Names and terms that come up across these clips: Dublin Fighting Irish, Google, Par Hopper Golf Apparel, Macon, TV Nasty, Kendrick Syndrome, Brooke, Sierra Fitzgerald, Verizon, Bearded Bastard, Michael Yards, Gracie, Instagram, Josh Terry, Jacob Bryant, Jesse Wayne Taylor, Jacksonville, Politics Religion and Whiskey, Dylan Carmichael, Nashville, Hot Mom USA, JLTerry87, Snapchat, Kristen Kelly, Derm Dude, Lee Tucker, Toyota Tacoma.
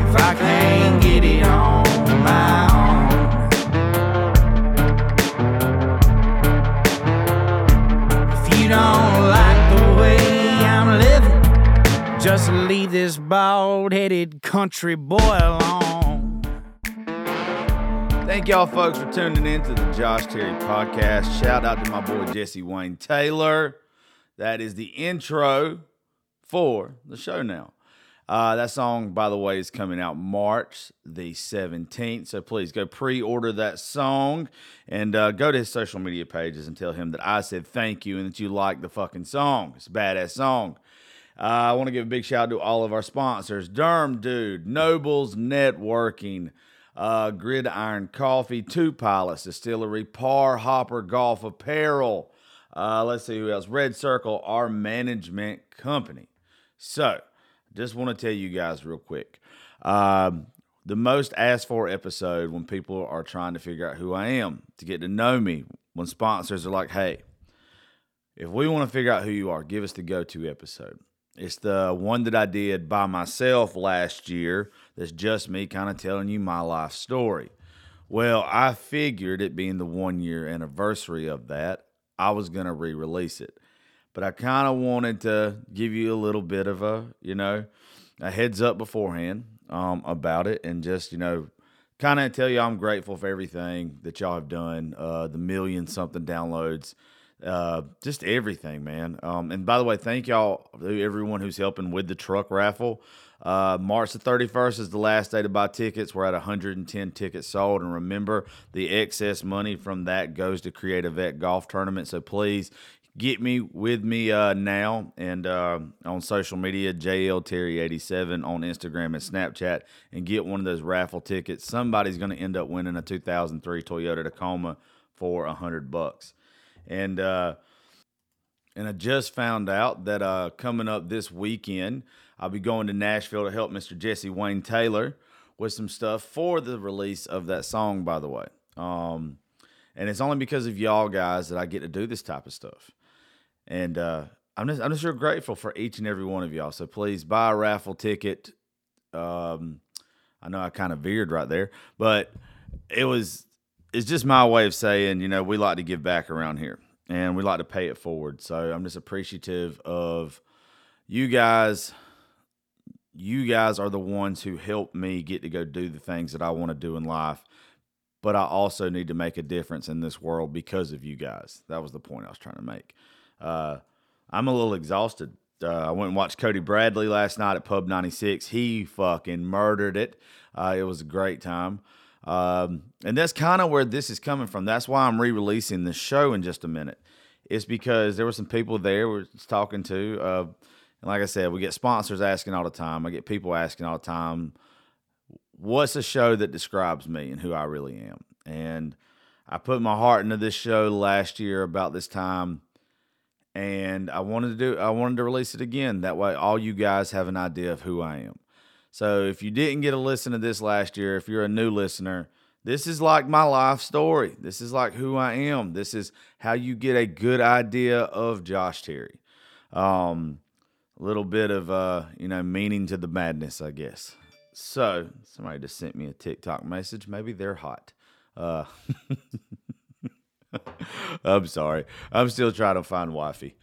if I can't get it on my own. If you don't like the way I'm living, just leave this bald-headed country boy alone. Thank y'all, folks, for tuning in to the Josh Terry podcast. Shout out to my boy Jesse Wayne Taylor. That is the intro for the show now. That song, by the way, is coming out March the 17th. So please go pre-order that song and go to his social media pages and tell him that I said thank you and that you like the fucking song. It's a badass song. I want to give a big shout out to all of our sponsors: Derm Dude, Nobles Networking, Gridiron Coffee, Two Pilots Distillery, Par Hopper Golf Apparel. Let's see who else. Red Circle, our management company. So, just want to tell you guys real quick. The most asked for episode when people are trying to figure out who I am, to get to know me, when sponsors are like, hey, if we want to figure out who you are, give us the go-to episode. It's the one that I did by myself last year. That's just me kind of telling you my life story. Well, I figured it being the 1 year anniversary of that, I was going to re-release it. But I kind of wanted to give you a little bit of a heads up beforehand about it, and just, kind of tell you I'm grateful for everything that y'all have done, the 1,000,000-something downloads. Just everything, man. And by the way, thank y'all to everyone who's helping with the truck raffle. March the 31st is the last day to buy tickets. We're at 110 tickets sold. And remember, the excess money from that goes to Create-A-Vet Golf Tournament. So please get with me now, and on social media, JLTerry87 on Instagram and Snapchat, and get one of those raffle tickets. Somebody's going to end up winning a 2003 Toyota Tacoma for $100. And I just found out that coming up this weekend, I'll be going to Nashville to help Mr. Jesse Wayne Taylor with some stuff for the release of that song, by the way. And it's only because of y'all guys that I get to do this type of stuff. And I'm just real grateful for each and every one of y'all. So please buy a raffle ticket. I know I kind of veered right there, but it's just my way of saying, we like to give back around here and we like to pay it forward. So I'm just appreciative of you guys. You guys are the ones who help me get to go do the things that I want to do in life, but I also need to make a difference in this world because of you guys. That was the point I was trying to make. I'm a little exhausted. I went and watched Cody Bradley last night at Pub 96. He fucking murdered it. It was a great time. And that's kind of where this is coming from. That's why I'm re-releasing this show in just a minute. It's because there were some people there we were talking to. And like I said, we get sponsors asking all the time. I get people asking all the time, what's a show that describes me and who I really am? And I put my heart into this show last year about this time. And I wanted to release it again. That way all you guys have an idea of who I am. So if you didn't get a listen to this last year, if you're a new listener, this is like my life story. This is like who I am. This is how you get a good idea of Josh Terry. A little bit of, meaning to the madness, I guess. So somebody just sent me a TikTok message. Maybe they're hot. I'm sorry. I'm still trying to find Wi-Fi.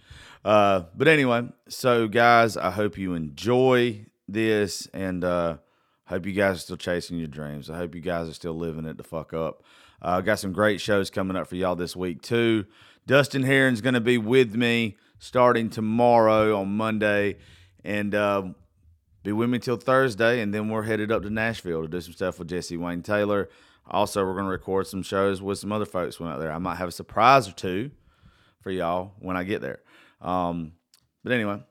But anyway, so guys, I hope you enjoy this, and hope you guys are still chasing your dreams. I hope you guys are still living it the fuck up. Got some great shows coming up for y'all this week too. Dustin Heron's going to be with me starting tomorrow on Monday, and be with me till Thursday, and then we're headed up to Nashville to do some stuff with Jesse Wayne Taylor. Also, we're going to record some shows with some other folks when out there. I might have a surprise or two for y'all when I get there. But anyway,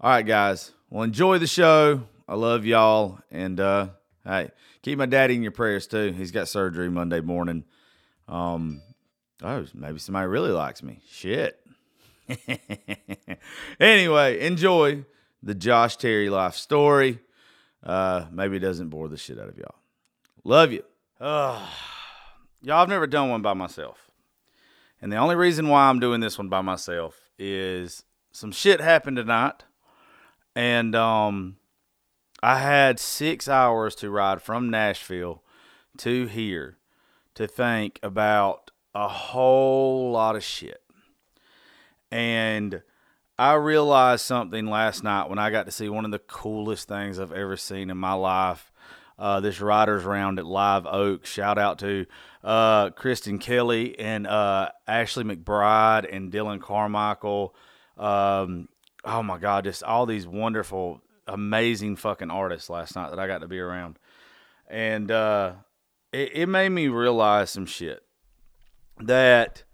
all right, guys. Well, enjoy the show. I love y'all. And hey, keep my daddy in your prayers too. He's got surgery Monday morning. Oh, maybe somebody really likes me. Shit. Anyway, enjoy the Josh Terry life story. Maybe it doesn't bore the shit out of y'all. Love you. Y'all, I've never done one by myself. And the only reason why I'm doing this one by myself is some shit happened tonight. And I had 6 hours to ride from Nashville to here to think about a whole lot of shit. And I realized something last night when I got to see one of the coolest things I've ever seen in my life. This Riders Round at Live Oak. Shout out to Kristen Kelly and Ashley McBryde and Dylan Carmichael. Oh my God, just all these wonderful, amazing fucking artists last night that I got to be around. And it made me realize some shit that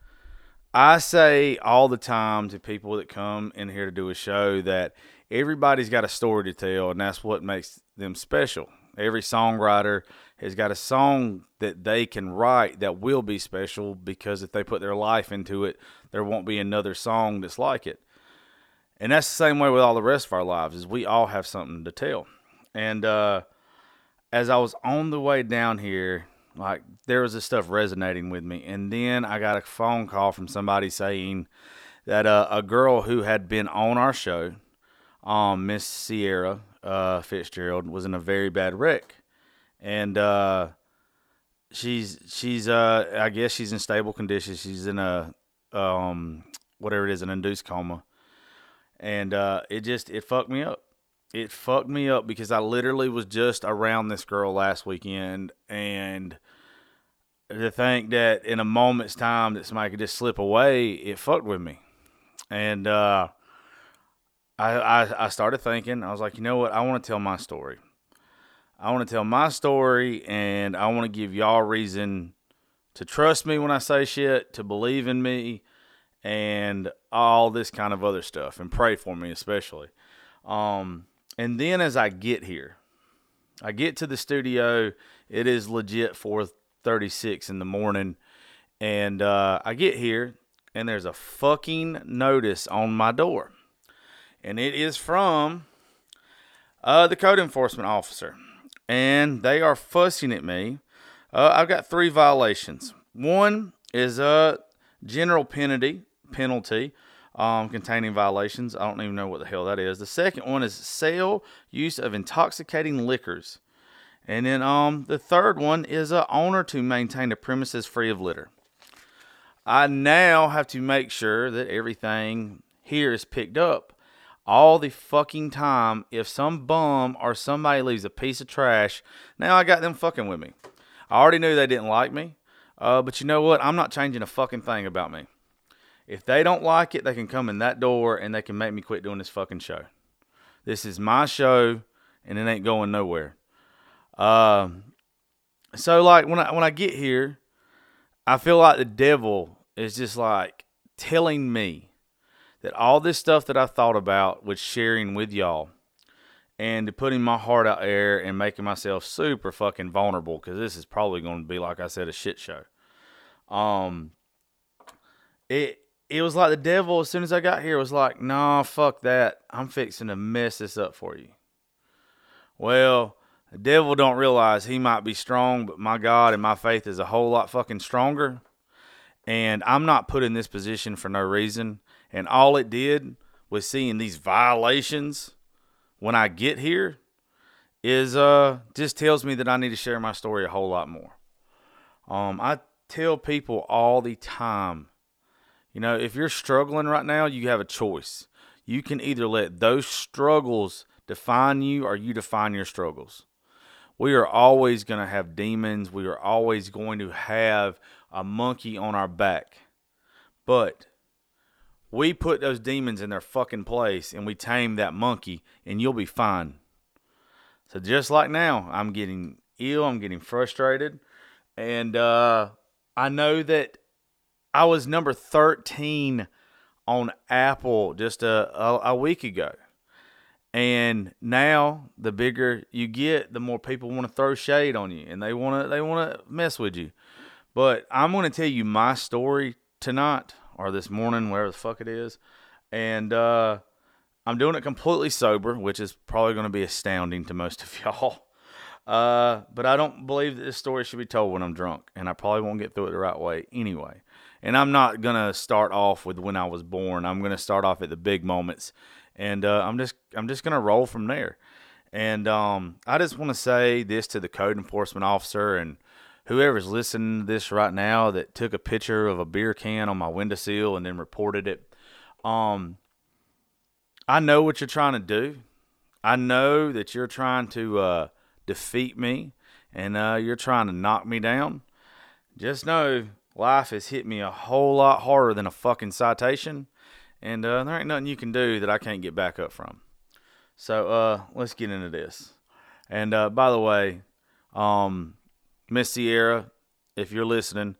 I say all the time to people that come in here to do a show, that everybody's got a story to tell, and that's what makes them special. Every songwriter has got a song that they can write that will be special, because if they put their life into it, there won't be another song that's like it. And that's the same way with all the rest of our lives, is we all have something to tell. And as I was on the way down here, like, there was this stuff resonating with me. And then I got a phone call from somebody saying that a girl who had been on our show, Miss Sierra Fitzgerald, was in a very bad wreck. And she's I guess she's in stable condition. She's in a, whatever it is, an induced coma. And it fucked me up. It fucked me up because I literally was just around this girl last weekend, and to think that in a moment's time that somebody could just slip away, it fucked with me. And I started thinking, I was like, you know what? I want to tell my story. I want to tell my story, and I want to give y'all reason to trust me when I say shit, to believe in me, and all this kind of other stuff, and pray for me especially. And then as I get here, I get to the studio, it is legit 4:36 in the morning, and I get here, and there's a fucking notice on my door, and it is from the code enforcement officer, and they are fussing at me. I've got 3 violations. One is a general penalty. Containing violations. I don't even know what the hell that is. The second one is sale, use of intoxicating liquors. And then the third one is a owner to maintain the premises free of litter. I now have to make sure that everything here is picked up all the fucking time. If some bum or somebody leaves a piece of trash, now I got them fucking with me. I already knew they didn't like me, but you know what? I'm not changing a fucking thing about me. If they don't like it, they can come in that door and they can make me quit doing this fucking show. This is my show, and it ain't going nowhere. So, like, when I get here, I feel like the devil is just, like, telling me that all this stuff that I thought about with sharing with y'all and putting my heart out there and making myself super fucking vulnerable, because this is probably going to be, like I said, a shit show. It was like the devil, as soon as I got here, was like, nah, fuck that. I'm fixing to mess this up for you. Well, the devil don't realize he might be strong, but my God and my faith is a whole lot fucking stronger. And I'm not put in this position for no reason. And all it did was seeing these violations when I get here is just tells me that I need to share my story a whole lot more. I tell people all the time, you know, if you're struggling right now, you have a choice. You can either let those struggles define you, or you define your struggles. We are always going to have demons. We are always going to have a monkey on our back. But we put those demons in their fucking place, and we tame that monkey, and you'll be fine. So just like now, I'm getting ill. I'm getting frustrated. And I know that I was number 13 on Apple just a week ago. And now the bigger you get, the more people want to throw shade on you, and they want to mess with you. But I'm going to tell you my story tonight or this morning, wherever the fuck it is. And I'm doing it completely sober, which is probably going to be astounding to most of y'all. But I don't believe that this story should be told when I'm drunk, and I probably won't get through it the right way anyway. And I'm not going to start off with when I was born. I'm going to start off at the big moments, and I'm just going to roll from there. And I just want to say this to the code enforcement officer and whoever's listening to this right now that took a picture of a beer can on my windowsill and then reported it. I know what you're trying to do. I know that you're trying to defeat me, and you're trying to knock me down. Just know life has hit me a whole lot harder than a fucking citation, and there ain't nothing you can do that I can't get back up from. So let's get into this. And by the way, Miss Sierra, if you're listening,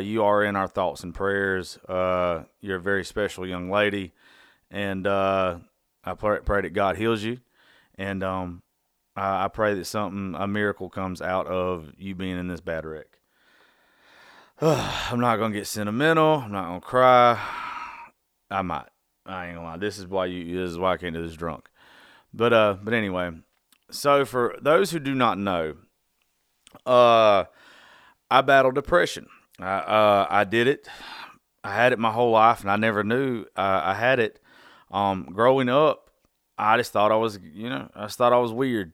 you are in our thoughts and prayers. You're a very special young lady, and I pray that God heals you, and I pray that a miracle comes out of you being in this bad wreck. I'm not going to get sentimental. I'm not going to cry. I might. I ain't going to lie. This is why I can't do this drunk. But anyway, so for those who do not know, I battled depression. I did it. I had it my whole life, and I never knew I had it. Growing up, I just thought I was weird.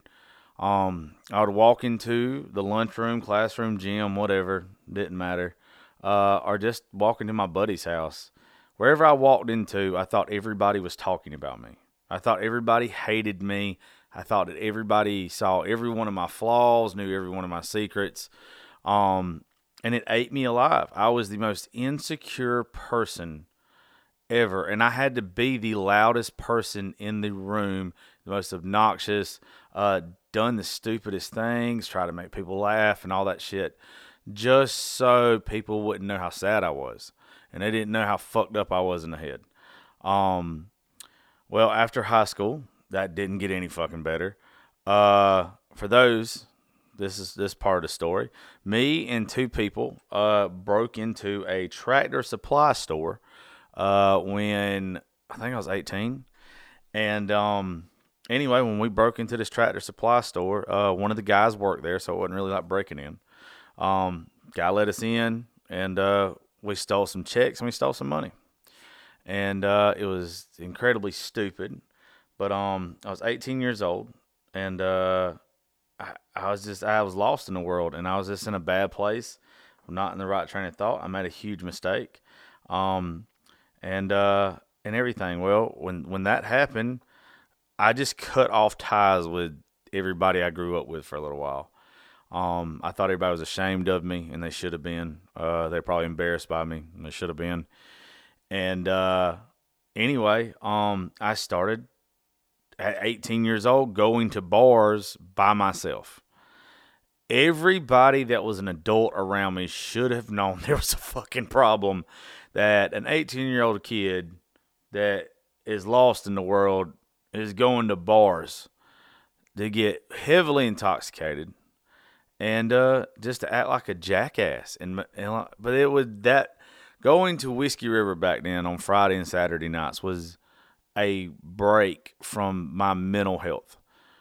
I would walk into the lunchroom, classroom, gym, whatever, didn't matter, or just walk into my buddy's house. Wherever I walked into, I thought everybody was talking about me. I thought everybody hated me. I thought that everybody saw every one of my flaws, knew every one of my secrets. And it ate me alive. I was the most insecure person ever. And I had to be the loudest person in the room, the most obnoxious, done the stupidest things, try to make people laugh and all that shit, just so people wouldn't know how sad I was. And they didn't know how fucked up I was in the head. Well, after high school, that didn't get any fucking better. For those... This part of the story. Me and two people broke into a tractor supply store when I think I was 18. And anyway, when we broke into this tractor supply store, one of the guys worked there, so it wasn't really like breaking in. Guy let us in, and we stole some checks and we stole some money. And it was incredibly stupid. But I was 18 years old, and... I was lost in the world, and I was just in a bad place. I'm not in the right train of thought. I made a huge mistake, and everything. Well, when that happened, I just cut off ties with everybody I grew up with for a little while. I thought everybody was ashamed of me, and they should have been. They're probably embarrassed by me, and they should have been. And anyway, I started at 18 years old, going to bars by myself. Everybody that was an adult around me should have known there was a fucking problem, that an 18-year-old kid that is lost in the world is going to bars to get heavily intoxicated and just to act like a jackass. But it was that going to Whiskey River back then on Friday and Saturday nights was a break from my mental health,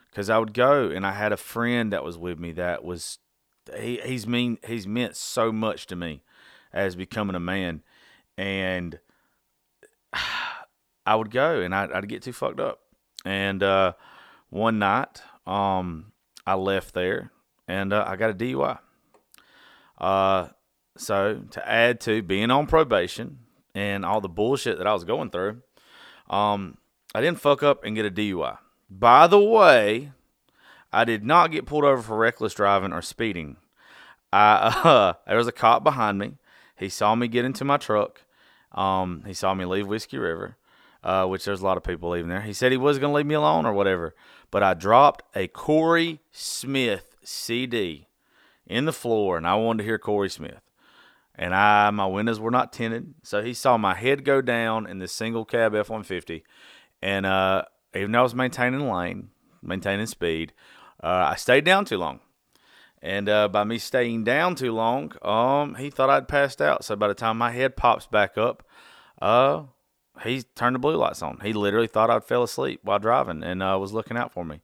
because I would go, and I had a friend that was with me that was he's meant so much to me as becoming a man, and I would go, and I'd get too fucked up. And one night I left there, and I got a DUI. So to add to being on probation and all the bullshit that I was going through, I didn't fuck up and get a DUI. By the way, I did not get pulled over for reckless driving or speeding. There was a cop behind me. He saw me get into my truck. He saw me leave Whiskey River, which there's a lot of people leaving there. He said he wasn't going to leave me alone or whatever, but I dropped a Corey Smith CD in the floor, and I wanted to hear Corey Smith. And my windows were not tinted, so he saw my head go down in this single cab F-150, and even though I was maintaining lane, maintaining speed, I stayed down too long. And by me staying down too long, he thought I'd passed out. So by the time my head pops back up, he turned the blue lights on. He literally thought I'd fell asleep while driving and was looking out for me.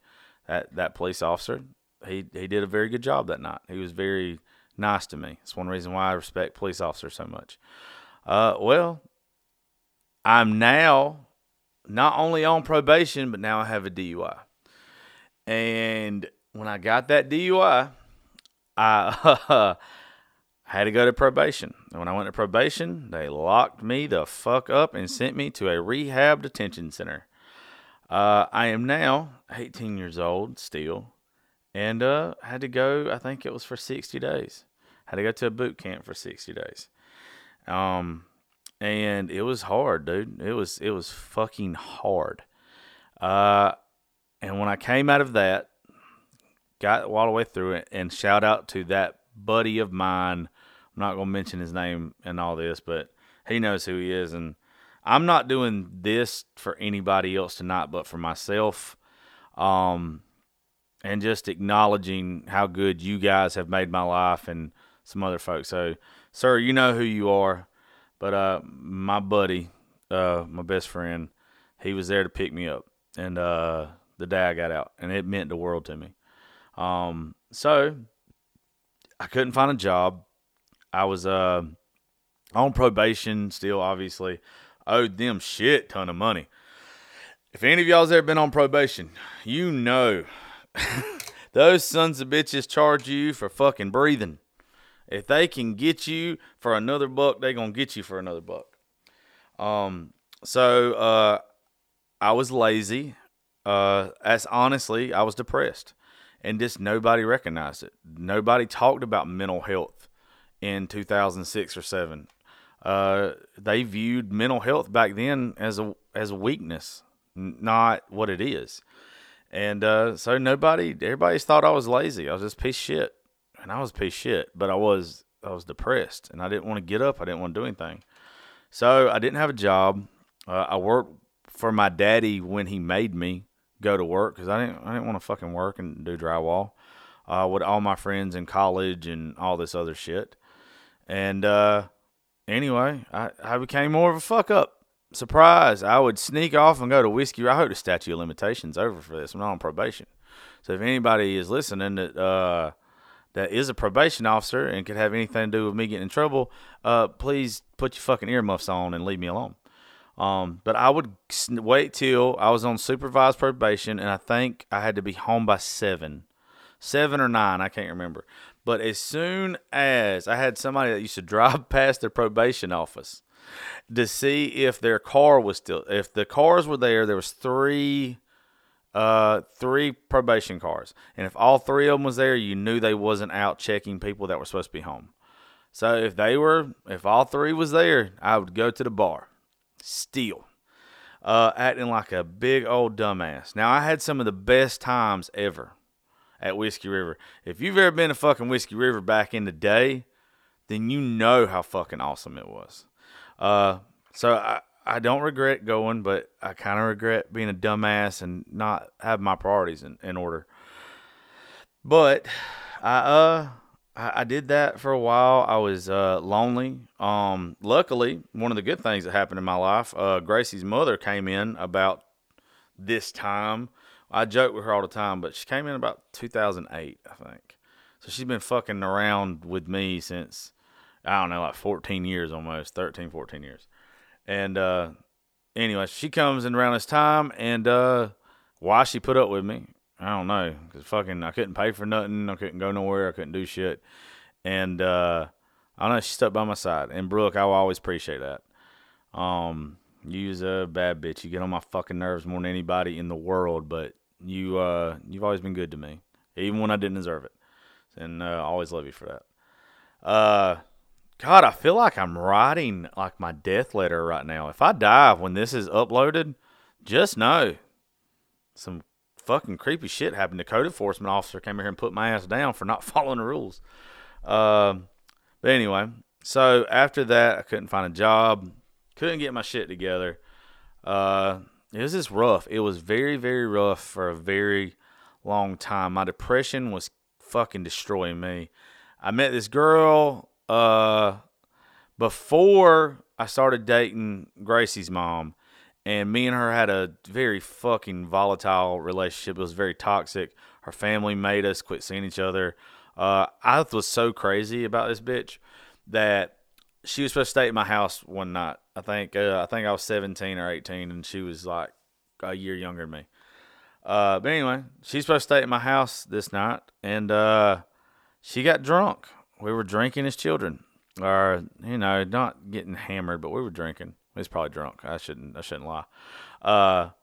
That police officer, he did a very good job that night. He was very nice to me. It's one reason why I respect police officers so much. Well, I'm now not only on probation, but now I have a DUI. And when I got that DUI, I had to go to probation. And when I went to probation, they locked me the fuck up and sent me to a rehab detention center. I am now 18 years old still, and had to go, I think it was for 60 days. Had to go to a boot camp for 60 days. And it was hard, dude. It was fucking hard. And when I came out of that, got all the way through it, and shout out to that buddy of mine. I'm not going to mention his name and all this, but he knows who he is. And I'm not doing this for anybody else tonight, but for myself. And just acknowledging how good you guys have made my life and some other folks. So, sir, you know who you are. But my buddy, my best friend, he was there to pick me up. And the day I got out. And it meant the world to me. So I couldn't find a job. I was, on probation still, obviously owed them shit ton of money. If any of y'all's ever been on probation, you know, those sons of bitches charge you for fucking breathing. If they can get you for another buck, they gonna get you for another buck. So I was lazy. As honestly, I was depressed. And just nobody recognized it. Nobody talked about mental health in 2006 or 2007. They viewed mental health back then as a weakness, not what it is. And so everybody's thought I was lazy. I was just piece of shit. And I was piece of shit, but I was depressed. And I didn't want to get up. I didn't want to do anything. So I didn't have a job. I worked for my daddy when he made me go to work, because I didn't want to fucking work and do drywall with all my friends in college and all this other shit. And anyway, I became more of a fuck up. Surprise, I would sneak off and go to Whiskey. I hope the statute of limitations over for this. I'm not on probation. So if anybody is listening that is a probation officer and could have anything to do with me getting in trouble, please put your fucking earmuffs on and leave me alone. But I would wait till I was on supervised probation, and I think I had to be home by 7 or 9, I can't remember. But as soon as I had somebody that used to drive past the probation office to see if their car was still, if the cars were there, there was three probation cars. And if all three of them was there, you knew they wasn't out checking people that were supposed to be home. So if all three was there, I would go to the bar. Still acting like a big old dumbass. Now, I had some of the best times ever at Whiskey River. If you've ever been to fucking Whiskey River back in the day, then you know how fucking awesome it was. So I don't regret going, but I kind of regret being a dumbass and not having my priorities in order. But I did that for a while. I was lonely. Luckily, one of the good things that happened in my life, Gracie's mother came in about this time. I joke with her all the time, but she came in about 2008, I think. So she's been fucking around with me since, I don't know, like 14 years almost, 13, 14 years. And anyway, she comes in around this time, and why she put up with me, I don't know, because fucking I couldn't pay for nothing. I couldn't go nowhere. I couldn't do shit. And I don't know, she stuck by my side. And Brooke, I will always appreciate that. You's a bad bitch. You get on my fucking nerves more than anybody in the world, but you've always been good to me, even when I didn't deserve it. And I always love you for that. God, I feel like I'm writing like my death letter right now. If I die when this is uploaded, just know some fucking creepy shit happened. The code enforcement officer came here and put my ass down for not following the rules. But anyway, so after that, I couldn't find a job, couldn't get my shit together. This is rough. It was very, very rough for a very long time. My depression was fucking destroying me. I met this girl before I started dating Gracie's mom, and me and her had a very fucking volatile relationship. It was very toxic. Her family made us quit seeing each other. I was so crazy about this bitch that she was supposed to stay at my house one night. I think I was 17 or 18, and she was like a year younger than me. But anyway, she's supposed to stay at my house this night, and she got drunk. We were drinking as children, or not getting hammered, but we were drinking. We was probably drunk. I shouldn't lie. But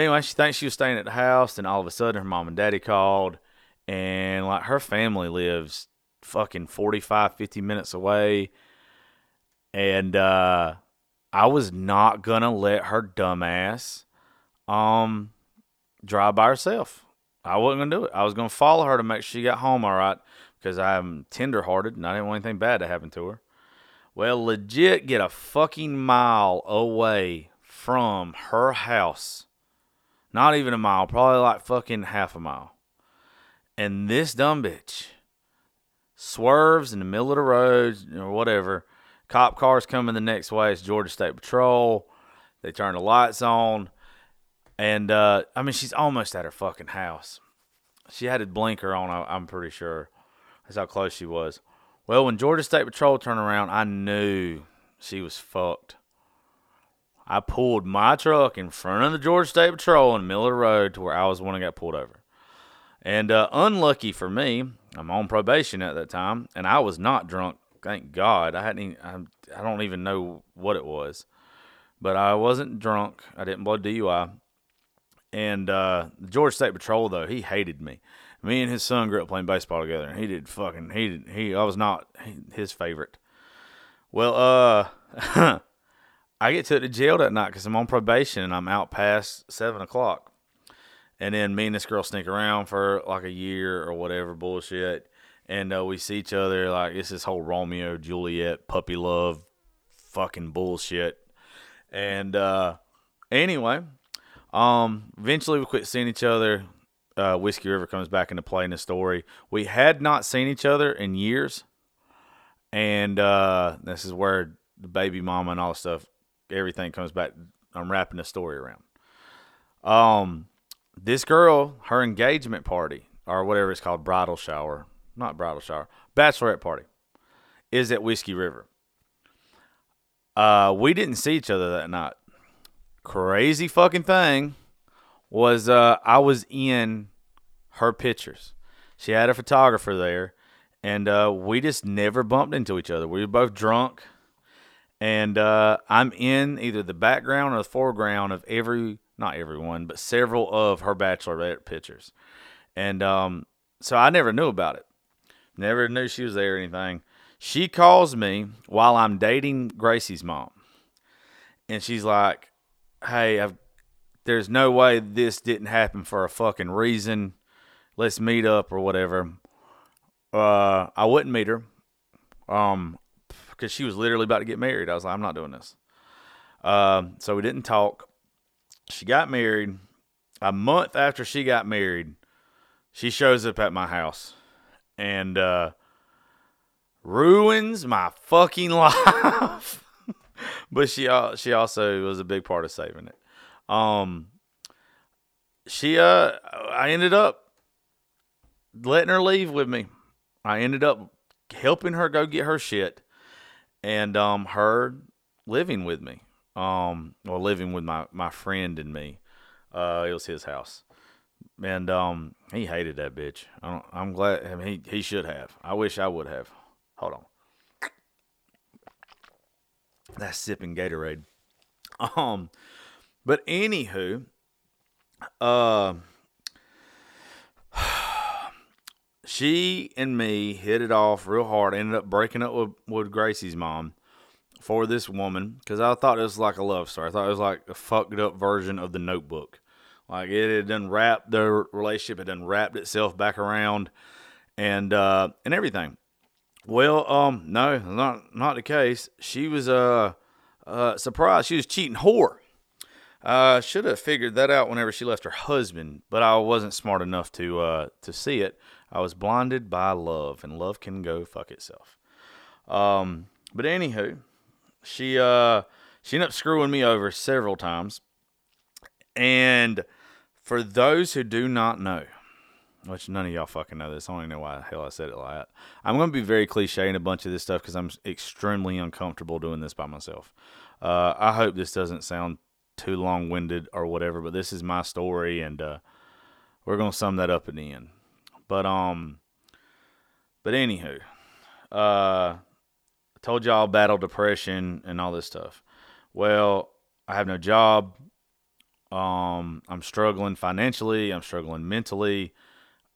anyway, she thinks she was staying at the house, and all of a sudden, her mom and daddy called, and like her family lives fucking 45, 50 minutes away, and I was not gonna let her dumbass drive by herself. I wasn't gonna do it. I was gonna follow her to make sure she got home all right, because I'm tenderhearted and I didn't want anything bad to happen to her. Well, legit, get a fucking mile away from her house. Not even a mile, probably like fucking half a mile. And this dumb bitch swerves in the middle of the road or whatever. Cop car's coming the next way. It's Georgia State Patrol. They turn the lights on. And, she's almost at her fucking house. She had a blinker on, I'm pretty sure. That's how close she was. Well, when Georgia State Patrol turned around, I knew she was fucked. I pulled my truck in front of the Georgia State Patrol in the middle of the road to where I was the one that got pulled over. And unlucky for me, I'm on probation at that time, and I was not drunk. Thank God. I don't even know what it was. But I wasn't drunk. I didn't blow DUI. And the Georgia State Patrol, though, he hated me. Me and his son grew up playing baseball together, and I was not his favorite. Well, I get took to jail that night because I'm on probation, and I'm out past 7 o'clock. And then me and this girl sneak around for like a year or whatever bullshit, and we see each other like it's this whole Romeo, Juliet, puppy love fucking bullshit. And anyway... eventually we quit seeing each other. Whiskey River comes back into play in the story. We had not seen each other in years. And, this is where the baby mama and all the stuff, everything comes back. I'm wrapping the story around. This girl, her engagement party or whatever it's called, bachelorette party is at Whiskey River. We didn't see each other that night. Crazy fucking thing was I was in her pictures. She had a photographer there, and we just never bumped into each other. We were both drunk, and I'm in either the background or the foreground of several of her bachelorette pictures. And so I never knew about it. Never knew she was there or anything. She calls me while I'm dating Gracie's mom, and she's like, hey, there's no way this didn't happen for a fucking reason. Let's meet up or whatever. I wouldn't meet her because she was literally about to get married. I was like, I'm not doing this. So we didn't talk. She got married. A month after she got married, she shows up at my house and ruins my fucking life. But she also was a big part of saving it. I ended up letting her leave with me. I ended up helping her go get her shit and her living with me. Living with my friend and me. It was his house. And he hated that bitch. I'm glad he should have. I wish I would have. Hold on. That's sipping Gatorade. But anywho, she and me hit it off real hard. Ended up breaking up with Gracie's mom for this woman because I thought it was like a love story. I thought it was like a fucked up version of The Notebook. Like it had done wrapped the relationship. It done wrapped itself back around and everything. Well, no, not the case. She was surprised. She was cheating whore. Should have figured that out whenever she left her husband, but I wasn't smart enough to see it. I was blinded by love, and love can go fuck itself. But anywho, she ended up screwing me over several times. And for those who do not know, which none of y'all fucking know this, I don't even know why the hell I said it like that. I'm going to be very cliche in a bunch of this stuff because I'm extremely uncomfortable doing this by myself. I hope this doesn't sound too long-winded or whatever, but this is my story, and we're going to sum that up at the end. But anywho, I told y'all battle depression and all this stuff. Well, I have no job. I'm struggling financially. I'm struggling mentally.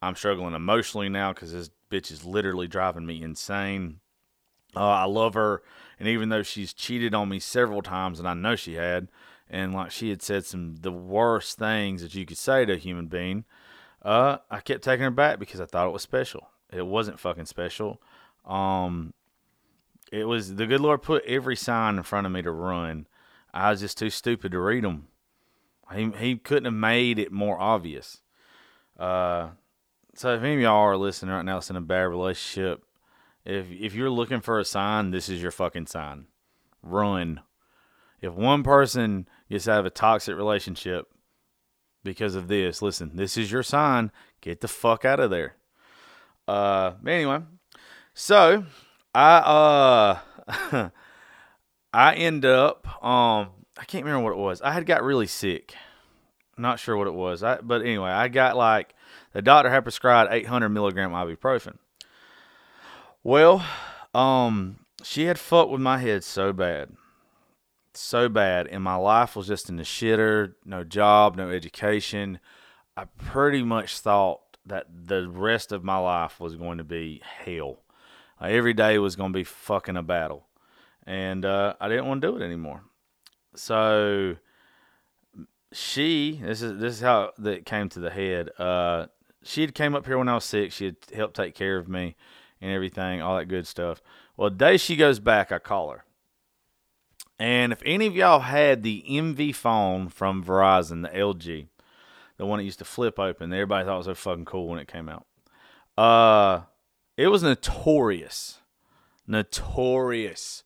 I'm struggling emotionally now because this bitch is literally driving me insane. I love her. And even though she's cheated on me several times, and I know she had, and like she had said some the worst things that you could say to a human being, I kept taking her back because I thought it was special. It wasn't fucking special. It was the good Lord put every sign in front of me to run. I was just too stupid to read them. He couldn't have made it more obvious. So if any of y'all are listening right now that's in a bad relationship, if you're looking for a sign, this is your fucking sign. Run. If one person gets out of a toxic relationship because of this, listen, this is your sign. Get the fuck out of there. Anyway, so I I end up I can't remember what it was. I had got really sick. I'm not sure what it was. But anyway, I got like the doctor had prescribed 800 milligram ibuprofen. Well, she had fucked with my head so bad. So bad, and my life was just in the shitter. No job, no education. I pretty much thought that the rest of my life was going to be hell. Every day was going to be fucking a battle, and I didn't want to do it anymore. So she, this is how that came to the head. She had came up here when I was sick. She had helped take care of me and everything, all that good stuff. Well, the day she goes back, I call her. And if any of y'all had the MV phone from Verizon, the LG, the one that used to flip open, everybody thought it was so fucking cool when it came out. It was notorious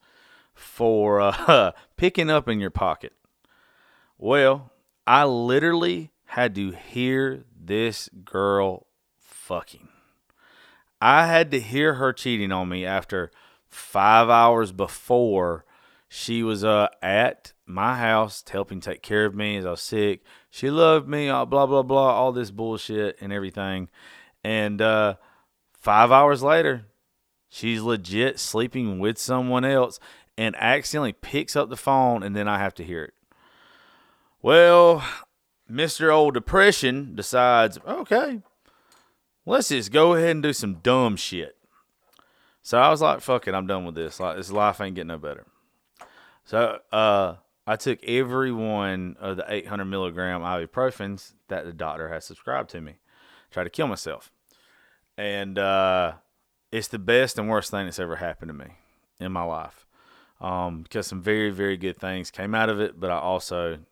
for picking up in your pocket. Well, I literally had to hear this girl fucking. I had to hear her cheating on me after 5 hours before. She was at my house helping take care of me as I was sick. She loved me, blah, blah, blah, all this bullshit and everything. And 5 hours later, she's legit sleeping with someone else and accidentally picks up the phone, and then I have to hear it. Well, Mr. Old Depression decides, okay, let's just go ahead and do some dumb shit. So I was like, fuck it, I'm done with this. Like, this life ain't getting no better. So I took every one of the 800 milligram ibuprofens that the doctor has subscribed to me. Tried to kill myself. And it's the best and worst thing that's ever happened to me in my life. Because some very, very good things came out of it, but I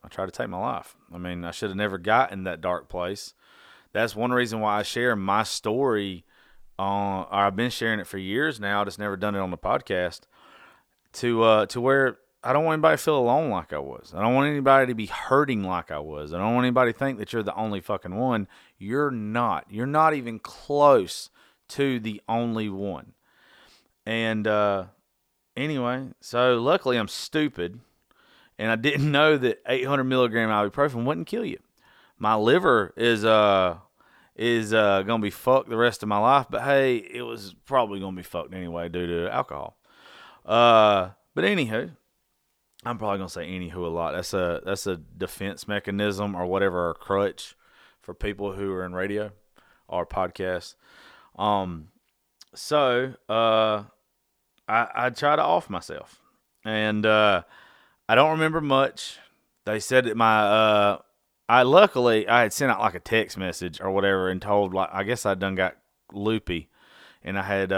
tried to take my life. I mean, I should have never gotten that dark place. That's one reason why I share my story. I've been sharing it for years now. I just never done it on the podcast to where I don't want anybody to feel alone like I was. I don't want anybody to be hurting like I was. I don't want anybody to think that you're the only fucking one. You're not. You're not even close to the only one. And anyway, so luckily I'm stupid, and I didn't know that 800 milligram ibuprofen wouldn't kill you. My liver is going to be fucked the rest of my life, but hey, it was probably going to be fucked anyway due to alcohol. But anywho, I'm probably going to say anywho a lot. That's a defense mechanism or whatever, or crutch for people who are in radio or podcasts. I try to off myself. And I don't remember much. They said that I had sent out like a text message or whatever and told, like, I guess I done got loopy. And I had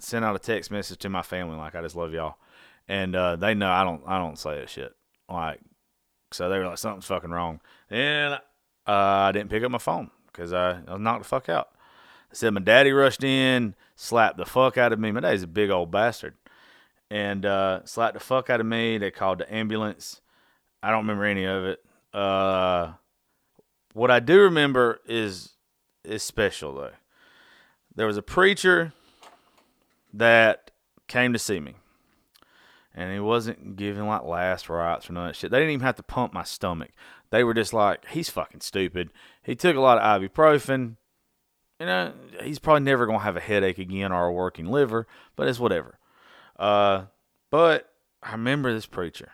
sent out a text message to my family, like, I just love y'all. And they know I don't say that shit. Like, So they were like, something's fucking wrong. And I didn't pick up my phone because I was knocked the fuck out. I said my daddy rushed in, slapped the fuck out of me. My daddy's a big old bastard. And slapped the fuck out of me. They called the ambulance. I don't remember any of it. What I do remember is special, though. There was a preacher that came to see me. And he wasn't giving, like, last rites or none of that shit. They didn't even have to pump my stomach. They were just like, he's fucking stupid. He took a lot of ibuprofen. You know, he's probably never going to have a headache again or a working liver. But it's whatever. But I remember this preacher.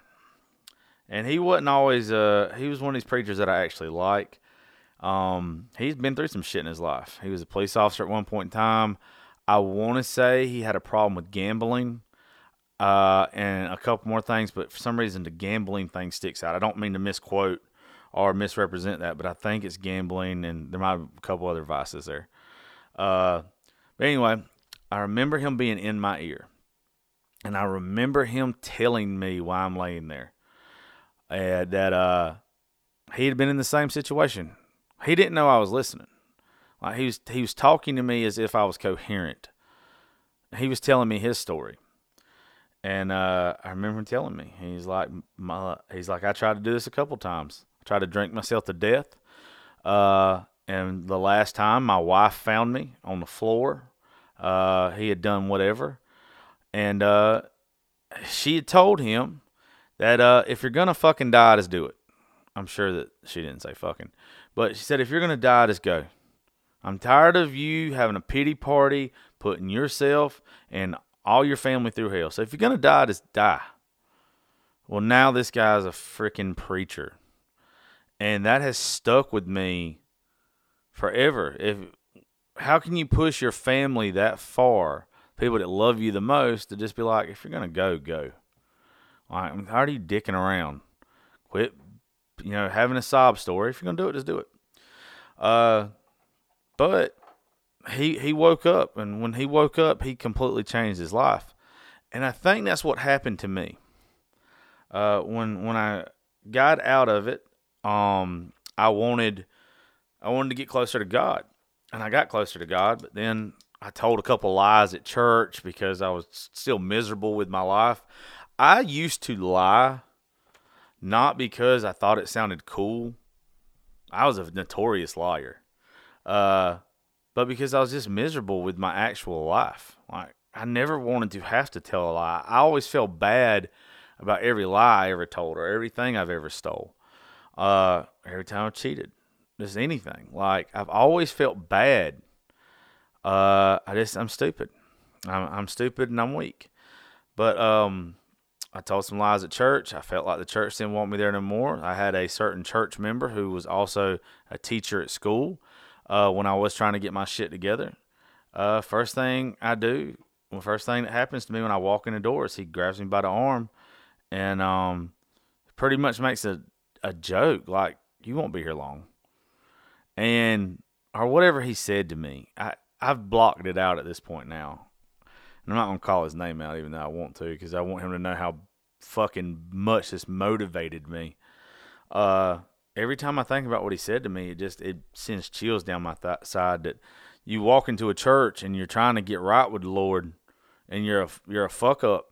And he wasn't always, he was one of these preachers that I actually like. He's been through some shit in his life. He was a police officer at one point in time. I want to say he had a problem with gambling, and a couple more things, but for some reason the gambling thing sticks out. I don't mean to misquote or misrepresent that, but I think it's gambling, and there might be a couple other vices there. But anyway, I remember him being in my ear, and I remember him telling me while I'm laying there that he had been in the same situation. He didn't know I was listening. Like he was talking to me as if I was coherent. He was telling me his story, and I remember him telling me, he's like, I tried to do this a couple times. I tried to drink myself to death, and the last time my wife found me on the floor, he had done whatever, and she had told him that if you're gonna fucking die, just do it. I'm sure that she didn't say fucking, but she said, if you're gonna die, just go. I'm tired of you having a pity party, putting yourself and all your family through hell. So if you're going to die, just die. Well, now this guy's a freaking preacher. And that has stuck with me forever. How can you push your family that far, people that love you the most, to just be like, if you're going to go, go. Like, I'm tired of you dicking around. Quit, having a sob story. If you're going to do it, just do it. But he woke up, and when he woke up, he completely changed his life. And I think that's what happened to me. When I got out of it, I wanted to get closer to God. And I got closer to God, but then I told a couple lies at church because I was still miserable with my life. I used to lie, not because I thought it sounded cool. I was a notorious liar. But because I was just miserable with my actual life. Like, I never wanted to have to tell a lie. I always felt bad about every lie I ever told or everything I've ever stole. Every time I cheated, just anything. Like, I've always felt bad. I'm stupid. I'm stupid and I'm weak. But, I told some lies at church. I felt like the church didn't want me there no more. I had a certain church member who was also a teacher at school. When I was trying to get my shit together, first thing that happens to me when I walk in the door is he grabs me by the arm and pretty much makes a joke like, you won't be here long. And, or whatever he said to me. I've blocked it out at this point now. And I'm not going to call his name out even though I want to because I want him to know how fucking much this motivated me. Every time I think about what he said to me, it sends chills down my side that you walk into a church and you're trying to get right with the Lord and you're a fuck up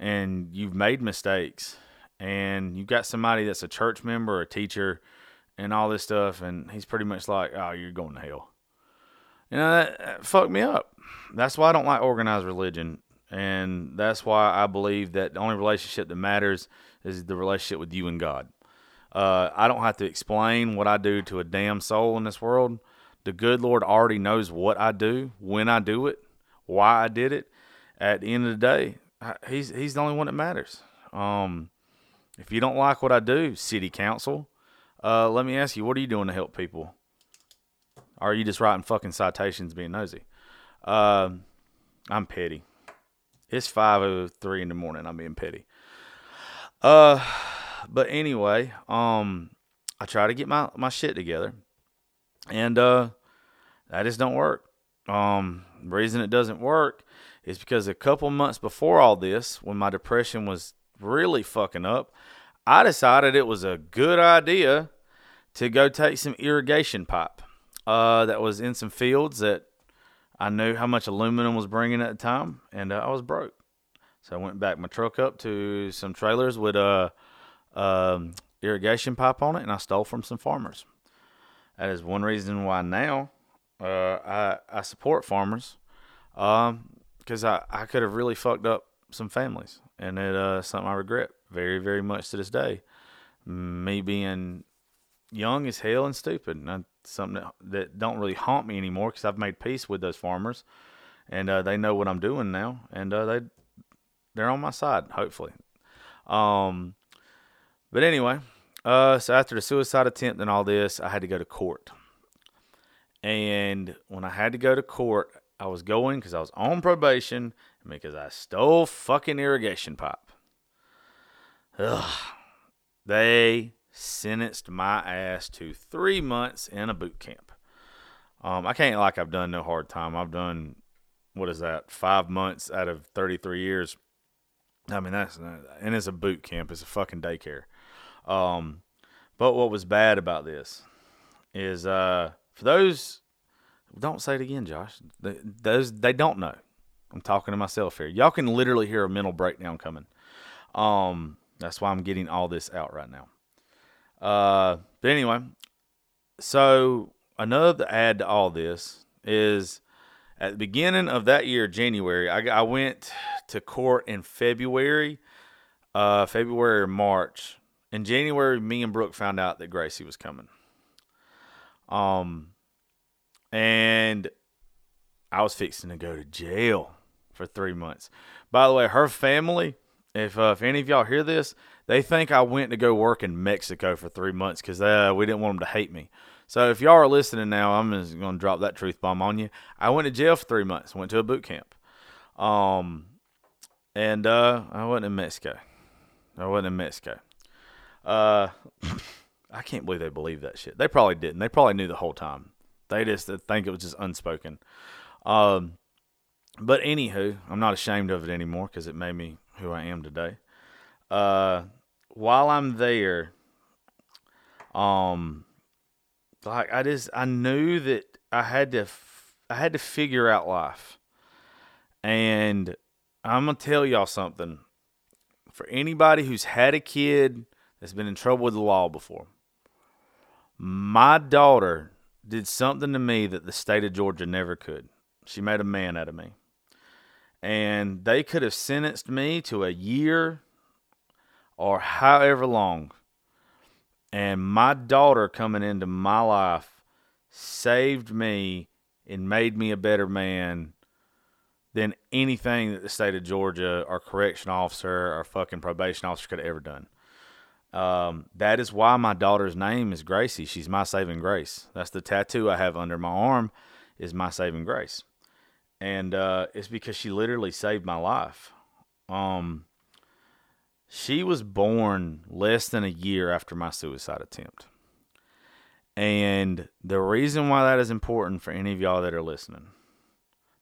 and you've made mistakes and you've got somebody that's a church member or a teacher and all this stuff and he's pretty much like, oh, you're going to hell. That fucked me up. That's why I don't like organized religion, and that's why I believe that the only relationship that matters is the relationship with you and God. I don't have to explain what I do to a damn soul in this world. The good Lord already knows what I do, when I do it, why I did it. At the end of the day, he's the only one that matters. If you don't like what I do, city council, let me ask you, what are you doing to help people? Or are you just writing fucking citations being nosy? I'm petty. It's 5:03 in the morning. I'm being petty. But anyway, I try to get my shit together, and that just don't work. The reason it doesn't work is because a couple months before all this, when my depression was really fucking up, I decided it was a good idea to go take some irrigation pipe that was in some fields that I knew how much aluminum was bringing at the time, and I was broke. So I went back my truck up to some trailers with irrigation pipe on it, and I stole from some farmers. That is one reason why now I support farmers, because I could have really fucked up some families, and it's something I regret very, very much to this day. Me being young as hell and stupid, and that's something that don't really haunt me anymore because I've made peace with those farmers, and they know what I'm doing now, and they're on my side, hopefully. But anyway, so after the suicide attempt and all this, I had to go to court. And when I had to go to court, I was going because I was on probation and because I stole fucking irrigation pipe. Ugh. They sentenced my ass to 3 months in a boot camp. I can't like I've done no hard time. I've done, 5 months out of 33 years. I mean, and it's a boot camp. It's a fucking daycare. But what was bad about this is, for those, don't say it again, Josh. Those, they don't know. I'm talking to myself here. Y'all can literally hear a mental breakdown coming. That's why I'm getting all this out right now. But anyway, so another add to all this is at the beginning of that year, January, I went to court in February or March. In January, me and Brooke found out that Gracie was coming. And I was fixing to go to jail for 3 months. By the way, her family, if any of y'all hear this, they think I went to go work in Mexico for 3 months because we didn't want them to hate me. So if y'all are listening now, I'm just going to drop that truth bomb on you. I went to jail for 3 months, went to a boot camp. And I wasn't in Mexico. I can't believe they believed that shit. They probably didn't. They probably knew the whole time. They just think it was just unspoken. But anywho, I'm not ashamed of it anymore because it made me who I am today. While I'm there, I knew that I had to figure out life. And I'm going to tell y'all something. For anybody who's had a kid that's been in trouble with the law before, my daughter did something to me that the state of Georgia never could. She made a man out of me. And they could have sentenced me to a year or however long. And my daughter coming into my life saved me and made me a better man than anything that the state of Georgia or correction officer or fucking probation officer could have ever done. That is why my daughter's name is Gracie. She's my saving grace. That's the tattoo I have under my arm is my saving grace. And it's because she literally saved my life. She was born less than a year after my suicide attempt. And the reason why that is important for any of y'all that are listening,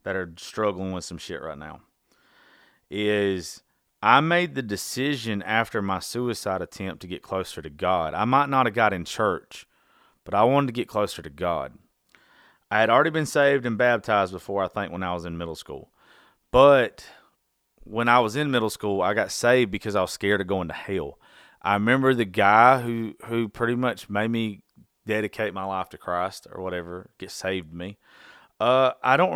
that are struggling with some shit right now, is I made the decision after my suicide attempt to get closer to God. I might not have got in church, but I wanted to get closer to God. I had already been saved and baptized before, I think, when I was in middle school. But when I was in middle school, I got saved because I was scared of going to hell. I remember the guy who pretty much made me dedicate my life to Christ or whatever, get saved me. I don't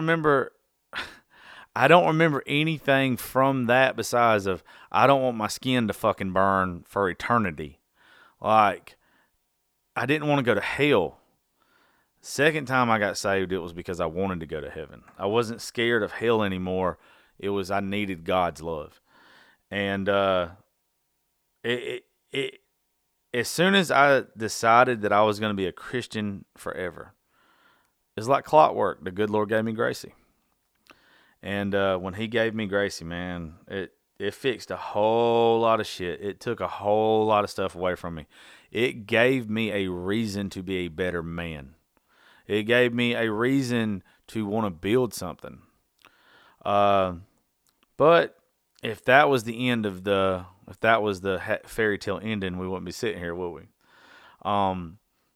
remember anything from that besides of I don't want my skin to fucking burn for eternity. Like, I didn't want to go to hell. Second time I got saved, it was because I wanted to go to heaven. I wasn't scared of hell anymore. It was I needed God's love. And as soon as I decided that I was going to be a Christian forever, it's like clockwork. The good Lord gave me Gracie. And when he gave me Gracie, man, it fixed a whole lot of shit. It took a whole lot of stuff away from me. It gave me a reason to be a better man. It gave me a reason to want to build something. But if that was the end of the If that was the fairy tale ending, we wouldn't be sitting here, would we?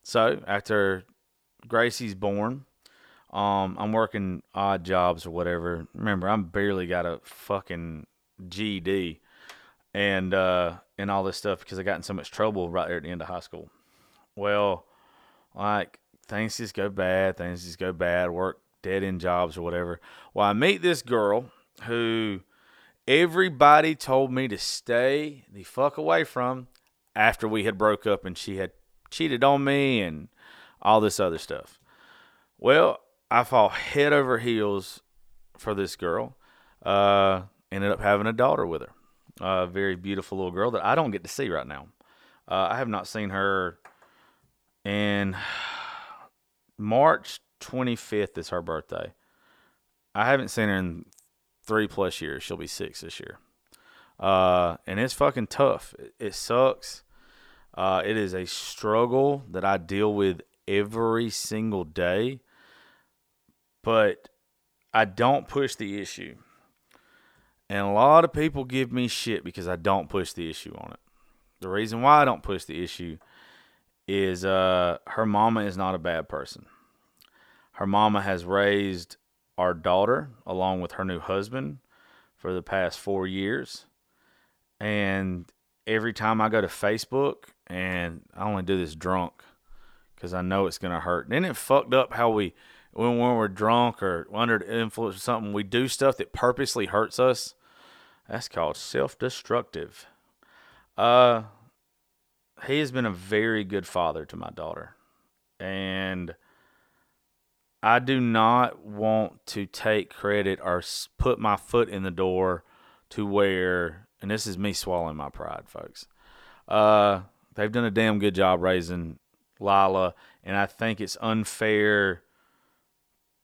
So after Gracie's born, I'm working odd jobs or whatever. Remember, I'm barely got a fucking GED and all this stuff because I got in so much trouble right there at the end of high school. Well, like, things just go bad. Work dead end jobs or whatever. Well, I meet this girl who everybody told me to stay the fuck away from after we had broke up and she had cheated on me and all this other stuff. Well, I fall head over heels for this girl. Ended up having a daughter with her. A very beautiful little girl that I don't get to see right now. I have not seen her in March 25th is her birthday. I haven't seen her in 3+ years. She'll be 6 this year. And it's fucking tough. It sucks. It is a struggle that I deal with every single day. But I don't push the issue. And a lot of people give me shit because I don't push the issue on it. The reason why I don't push the issue is her mama is not a bad person. Her mama has raised our daughter along with her new husband for the past 4 years. And every time I go to Facebook, and I only do this drunk because I know it's going to hurt. And it fucked up how we... When we're drunk or under the influence or something, we do stuff that purposely hurts us. That's called self-destructive. He has been a very good father to my daughter. And I do not want to take credit or put my foot in the door to where, and this is me swallowing my pride, folks. They've done a damn good job raising Lila, and I think it's unfair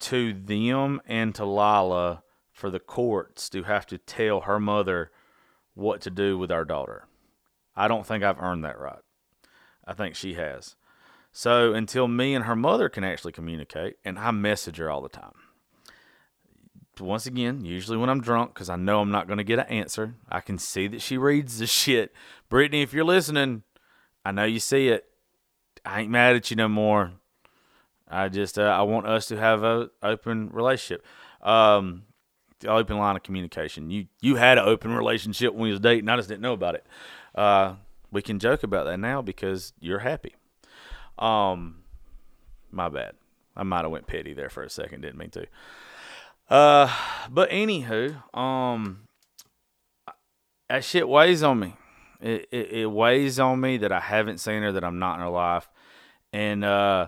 to them and to Lila for the courts to have to tell her mother what to do with our daughter. I don't think I've earned that right. I think she has. So until me and her mother can actually communicate, and I message her all the time. Once again, usually when I'm drunk, because I know I'm not going to get an answer. I can see that she reads this shit. Brittany, if you're listening, I know you see it. I ain't mad at you no more. I just, I want us to have an open relationship, open line of communication. You had an open relationship when we was dating. I just didn't know about it. We can joke about that now because you're happy. My bad. I might have went petty there for a second. Didn't mean to. But anywho, that shit weighs on me. It weighs on me that I haven't seen her, that I'm not in her life, and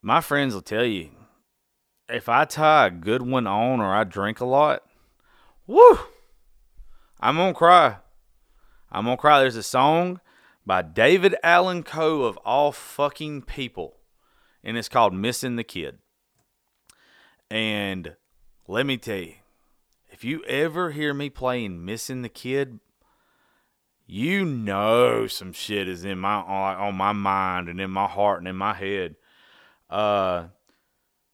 my friends will tell you, if I tie a good one on or I drink a lot, woo, I'm going to cry. I'm going to cry. There's a song by David Allan Coe of all fucking people, and it's called Missing the Kid. And let me tell you, if you ever hear me playing Missing the Kid, you know some shit is in my on my mind and in my heart and in my head. I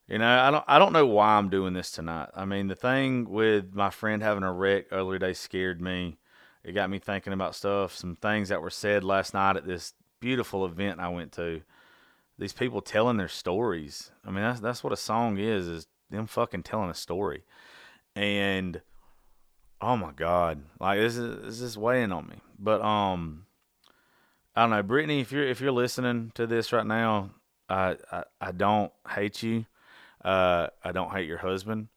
don't know why I'm doing this tonight. I mean, the thing with my friend having a wreck earlier today scared me. It got me thinking about stuff, some things that were said last night at this beautiful event I went to. These people telling their stories. I mean, that's what a song is them fucking telling a story. And oh my God, like this is weighing on me. But I don't know, Brittany, if you're listening to this right now, I don't hate you. I don't hate your husband.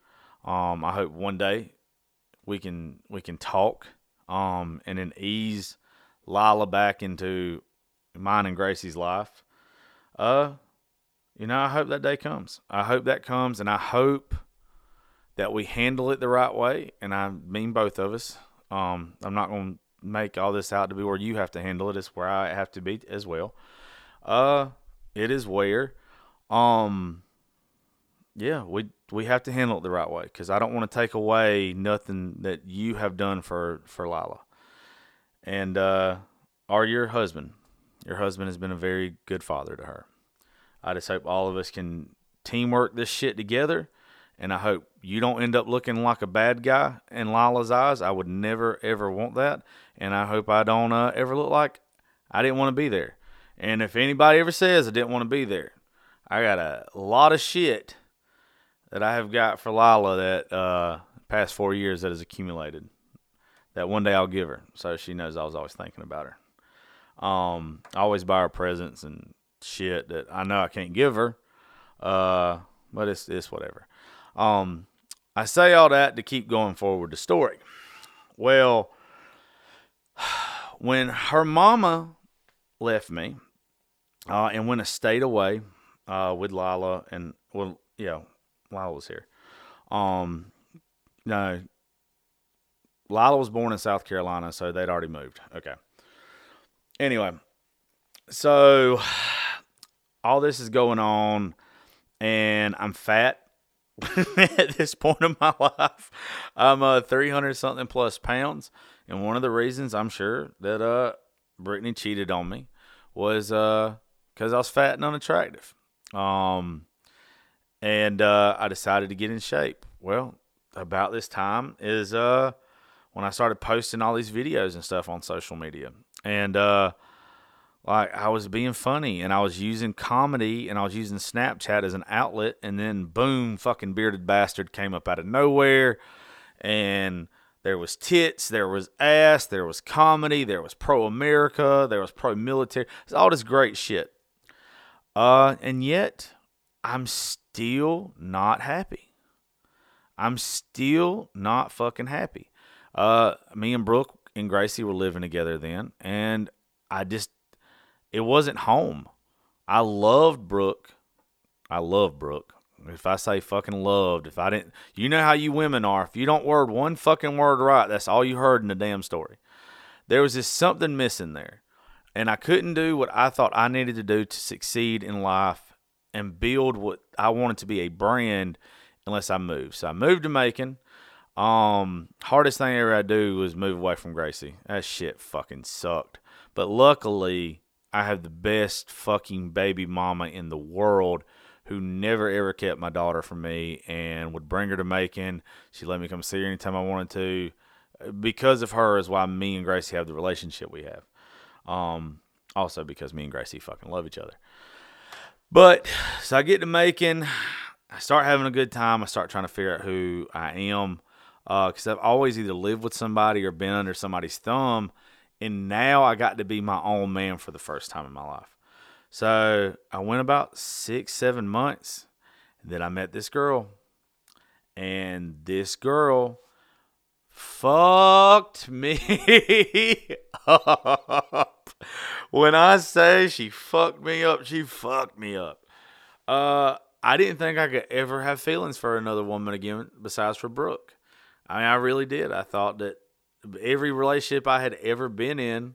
I hope one day we can talk and then ease Lila back into mine and Gracie's life. I hope that day comes. I hope that comes, and I hope that we handle it the right way, and I mean both of us. I'm not going to make all this out to be where you have to handle it. It's where I have to be as well. It is where, we have to handle it the right way, because I don't want to take away nothing that you have done for Lila and or your husband. Your husband has been a very good father to her. I just hope all of us can teamwork this shit together And I hope you don't end up looking like a bad guy in Lila's eyes. I would never, ever want that. And I hope I don't ever look like I didn't want to be there. And if anybody ever says I didn't want to be there, I got a lot of shit that I have got for Lila that past 4 years that has accumulated that one day I'll give her. So she knows I was always thinking about her. I always buy her presents and shit that I know I can't give her. But it's whatever. I say all that to keep going forward the story. Well, when her mama left me and went and stayed away with Lila, and well, yeah, Lila was here. No, Lila was born in South Carolina, so they'd already moved. Okay. Anyway, so all this is going on, and I'm fat. At this point in my life, I'm 300-something plus pounds, and one of the reasons I'm sure that Brittany cheated on me was because I was fat and unattractive, and I decided to get in shape. Well, about this time is when I started posting all these videos and stuff on social media, and like I was being funny, and I was using comedy, and I was using Snapchat as an outlet, and then boom, fucking Bearded Bastard came up out of nowhere, and there was tits, there was ass, there was comedy, there was pro-America, there was pro-military, it's all this great shit. And yet, I'm still not happy. I'm still not fucking happy. Me and Brooke and Gracie were living together then, and it wasn't home. I loved Brooke. I love Brooke. If I say fucking loved, if I didn't, you know how you women are. If you don't word one fucking word right, that's all you heard in the damn story. There was just something missing there. And I couldn't do what I thought I needed to do to succeed in life and build what I wanted to be a brand unless I moved. So I moved to Macon. Hardest thing ever I do was move away from Gracie. That shit fucking sucked. But luckily, I have the best fucking baby mama in the world who never, ever kept my daughter from me and would bring her to Macon. She let me come see her anytime I wanted to. Because of her is why me and Gracie have the relationship we have. Also because me and Gracie fucking love each other. But, so I get to Macon. I start having a good time. I start trying to figure out who I am. Because I've always either lived with somebody or been under somebody's thumb. And now I got to be my own man for the first time in my life. So I went about 6-7 months. Then I met this girl. And this girl fucked me up. When I say she fucked me up, she fucked me up. I didn't think I could ever have feelings for another woman again besides for Brooke. I mean, I really did. I thought that every relationship I had ever been in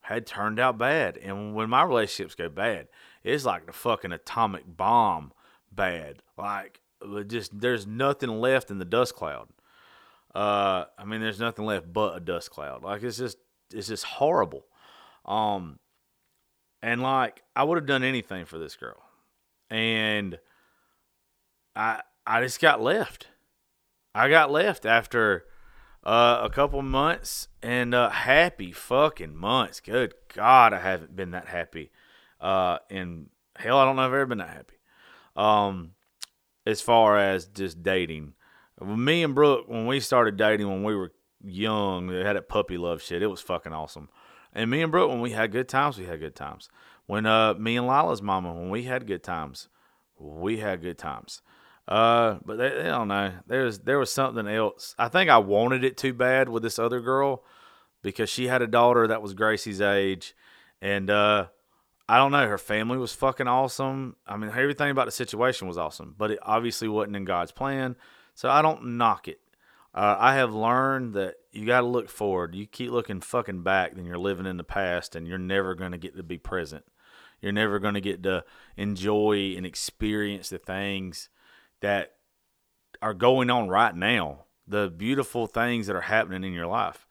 had turned out bad. And when my relationships go bad, it's like the fucking atomic bomb bad. Like, just there's nothing left in the dust cloud. I mean, there's nothing left but a dust cloud. Like, it's just horrible. And, like, I would have done anything for this girl. And I just got left. I got left after... a couple months, and happy fucking months. Good God, I haven't been that happy. And hell, I don't know if I've ever been that happy. As far as just dating. Me and Brooke, when we started dating when we were young, they had that puppy love shit. It was fucking awesome. And me and Brooke, when we had good times, we had good times. When me and Lila's mama, when we had good times, we had good times. But they don't know. There was something else. I think I wanted it too bad with this other girl because she had a daughter that was Gracie's age. And, I don't know. Her family was fucking awesome. I mean, everything about the situation was awesome, but it obviously wasn't in God's plan. So I don't knock it. I have learned that you got to look forward. You keep looking fucking back, then you're living in the past and you're never going to get to be present. You're never going to get to enjoy and experience the things that are going on right now, the beautiful things that are happening in your life.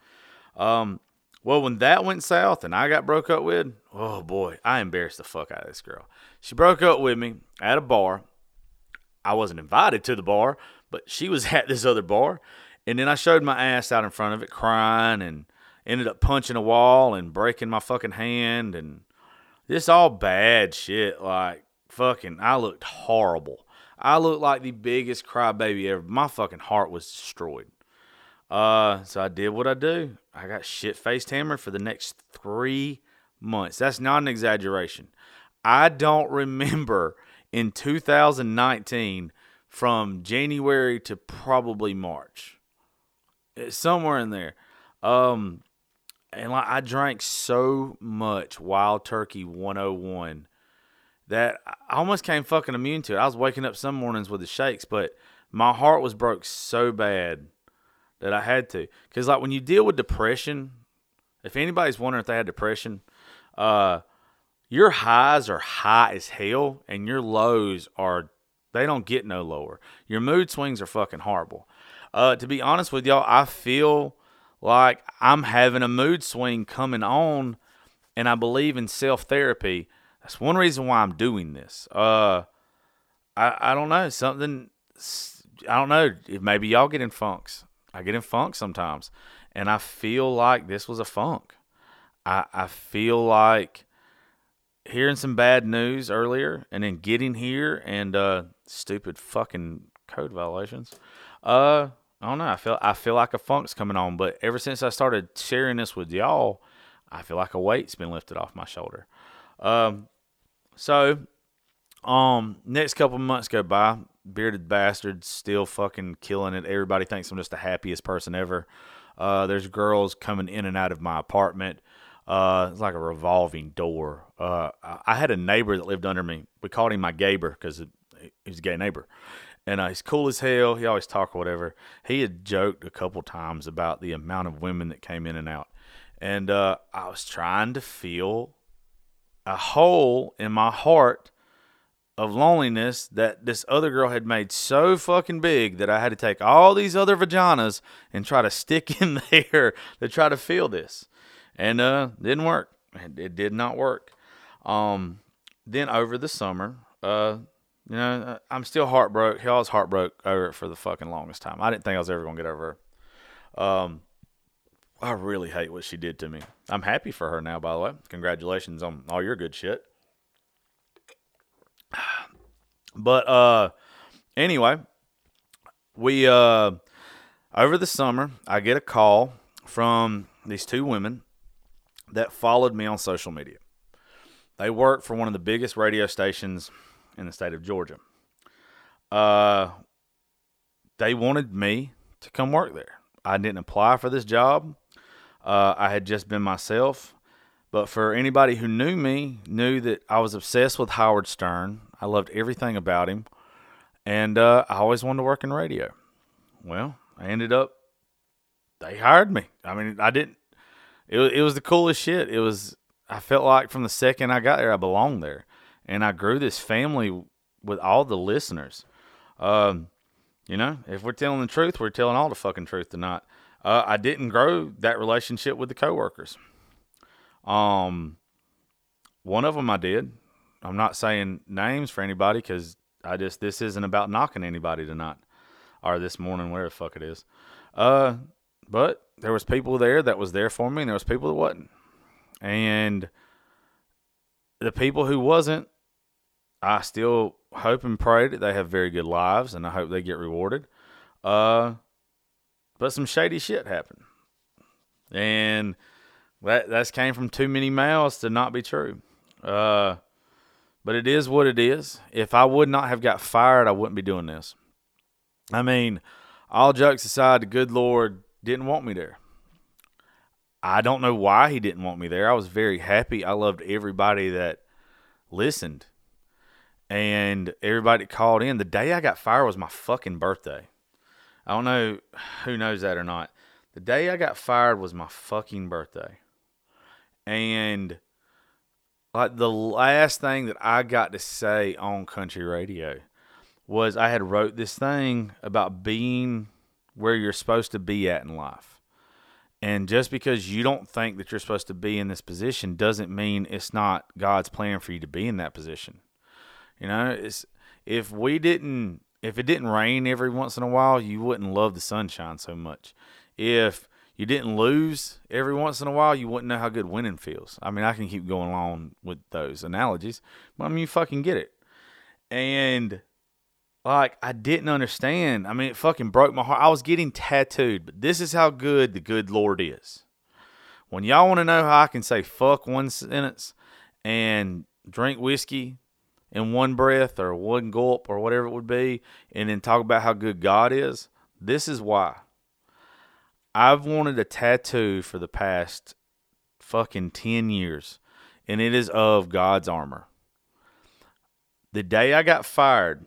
Well, when that went south and I got broke up with, oh boy, I embarrassed the fuck out of this girl. She broke up with me at a bar. I wasn't invited to the bar, But she was at this other bar, and then I showed my ass out in front of it crying and ended up punching a wall and breaking my fucking hand and this all bad shit. Like, fucking, I looked horrible. I looked like the biggest crybaby ever. My fucking heart was destroyed. So I did what I do. I got shit-faced hammered for the next 3 months. That's not an exaggeration. I don't remember in 2019 from January to probably March. It's somewhere in there. And like, I drank so much Wild Turkey 101 that I almost came fucking immune to it. I was waking up some mornings with the shakes, but my heart was broke so bad that I had to. Because like, when you deal with depression, if anybody's wondering if they had depression, your highs are high as hell, and your lows are, they don't get no lower. Your mood swings are fucking horrible. To be honest with y'all, I feel like I'm having a mood swing coming on, and I believe in self-therapy. That's one reason why I'm doing this. I don't know. Something, I don't know. Maybe y'all get in funks. I get in funk sometimes, and I feel like this was a funk. I feel like hearing some bad news earlier and then getting here and stupid fucking code violations. I don't know. I feel like a funk's coming on, but ever since I started sharing this with y'all, I feel like a weight's been lifted off my shoulder. So next couple months go by. Bearded Bastard still fucking killing it. Everybody thinks I'm just the happiest person ever. There's girls coming in and out of my apartment. It's like a revolving door. I had a neighbor that lived under me. We called him my Gaber because he was a gay neighbor. And he's cool as hell. He always talked or whatever. He had joked a couple times about the amount of women that came in and out. And I was trying to feel a hole in my heart of loneliness that this other girl had made so fucking big that I had to take all these other vaginas and try to stick in there to try to feel this. And didn't work. It did not work. Then over the summer, you know, I'm still heartbroken. I was heartbroken over it for the fucking longest time. I didn't think I was ever going to get over her. I really hate what she did to me. I'm happy for her now, by the way. Congratulations on all your good shit. But anyway, we over the summer, I get a call from these two women that followed me on social media. They work for one of the biggest radio stations in the state of Georgia. They wanted me to come work there. I didn't apply for this job. I had just been myself. But for anybody who knew me, knew that I was obsessed with Howard Stern. I loved everything about him. And I always wanted to work in radio. Well, I ended up, they hired me. I mean, I didn't, it was the coolest shit. It was, I felt like from the second I got there, I belonged there. And I grew this family with all the listeners. You know, if we're telling the truth, we're telling all the fucking truth tonight. I didn't grow that relationship with the coworkers. One of them I did. I'm not saying names for anybody because this isn't about knocking anybody tonight or this morning, whatever the fuck it is. But there was people there that was there for me and there was people that wasn't. And the people who wasn't, I still hope and pray that they have very good lives and I hope they get rewarded. But some shady shit happened. And That's came from too many mouths to not be true. But it is what it is. If I would not have got fired, I wouldn't be doing this. I mean, all jokes aside, the good Lord didn't want me there. I don't know why he didn't want me there. I was very happy. I loved everybody that listened. And everybody that called in. The day I got fired was my fucking birthday. I don't know who knows that or not. The day I got fired was my fucking birthday. And like the last thing that I got to say on country radio was I had wrote this thing about being where you're supposed to be at in life. And just because you don't think that you're supposed to be in this position doesn't mean it's not God's plan for you to be in that position. You know, it's if we didn't if it didn't rain every once in a while, you wouldn't love the sunshine so much. If you didn't lose every once in a while, you wouldn't know how good winning feels. I mean, I can keep going on with those analogies, but I mean, you fucking get it. And like, I didn't understand. I mean, it fucking broke my heart. I was getting tattooed, but this is how good the good Lord is. When y'all want to know how I can say fuck one sentence and drink whiskey in one breath or one gulp or whatever it would be, and then talk about how good God is, this is why. I've wanted a tattoo for the past fucking 10 years, and it is of God's armor. The day I got fired,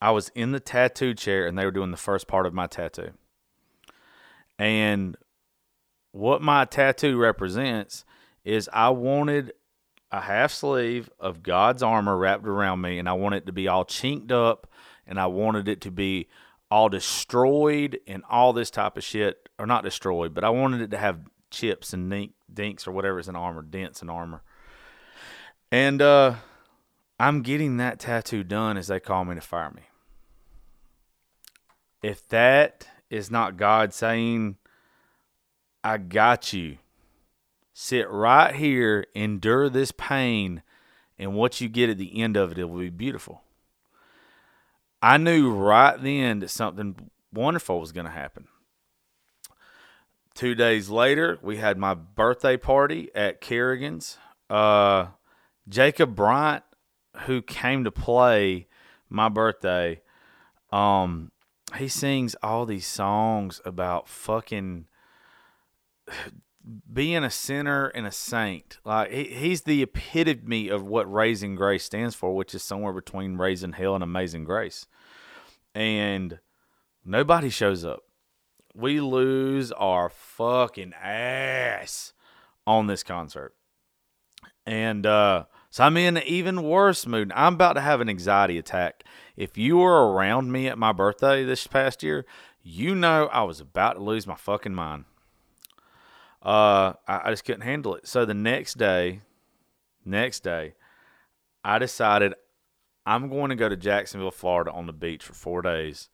I was in the tattoo chair, and they were doing the first part of my tattoo. And what my tattoo represents is I wanted a half sleeve of God's armor wrapped around me, and I wanted it to be all chinked up, and I wanted it to be all destroyed and all this type of shit. Or not destroyed, but I wanted it to have chips and dinks or whatever is in armor, dents in armor. And I'm getting that tattoo done as they call me to fire me. If that is not God saying, I got you. Sit right here, endure this pain, and what you get at the end of it, it will be beautiful. I knew right then that something wonderful was going to happen. 2 days later, we had my birthday party at Kerrigan's. Jacob Bryant, who came to play my birthday, he sings all these songs about fucking being a sinner and a saint. Like he's the epitome of what Raising Grace stands for, which is somewhere between Raising Hell and Amazing Grace. And nobody shows up. We lose our fucking ass on this concert. And so I'm in an even worse mood. I'm about to have an anxiety attack. If you were around me at my birthday this past year, you know I was about to lose my fucking mind. I just couldn't handle it. So the next day, I decided I'm going to go to Jacksonville, Florida on the beach for 4 days.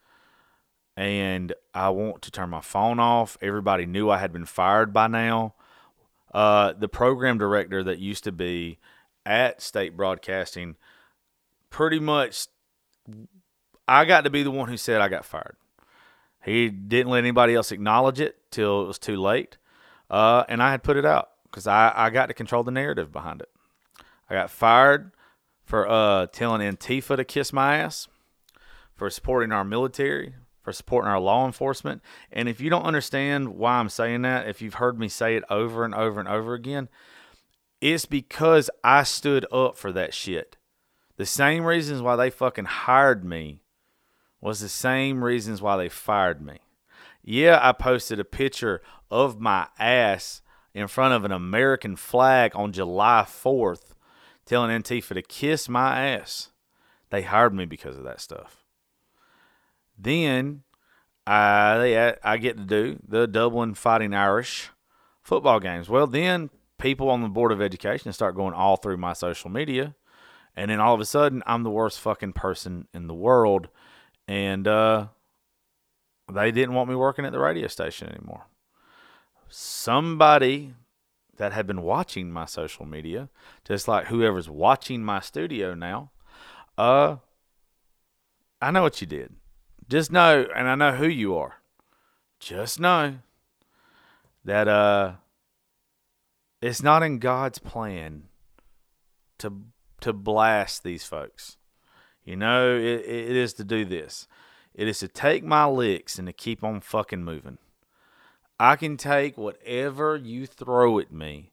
And I want to turn my phone off. Everybody knew I had been fired by now. The program director that used to be at State Broadcasting, pretty much I got to be the one who said I got fired. He didn't let anybody else acknowledge it till it was too late. And I had put it out because I got to control the narrative behind it. I got fired for telling Antifa to kiss my ass, for supporting our military, for supporting our law enforcement. And if you don't understand why I'm saying that, if you've heard me say it over and over and over again, it's because I stood up for that shit. The same reasons why they fucking hired me was the same reasons why they fired me. Yeah, I posted a picture of my ass in front of an American flag on July 4th telling Antifa to kiss my ass. They hired me because of that stuff. Then I get to do the Dublin Fighting Irish football games. Well, then people on the Board of Education start going all through my social media, and then all of a sudden I'm the worst fucking person in the world, and they didn't want me working at the radio station anymore. Somebody that had been watching my social media, just like whoever's watching my studio now, I know what you did. Just know, and I know who you are. Just know that it's not in God's plan to blast these folks. You know, it is to do this. It is to take my licks and to keep on fucking moving. I can take whatever you throw at me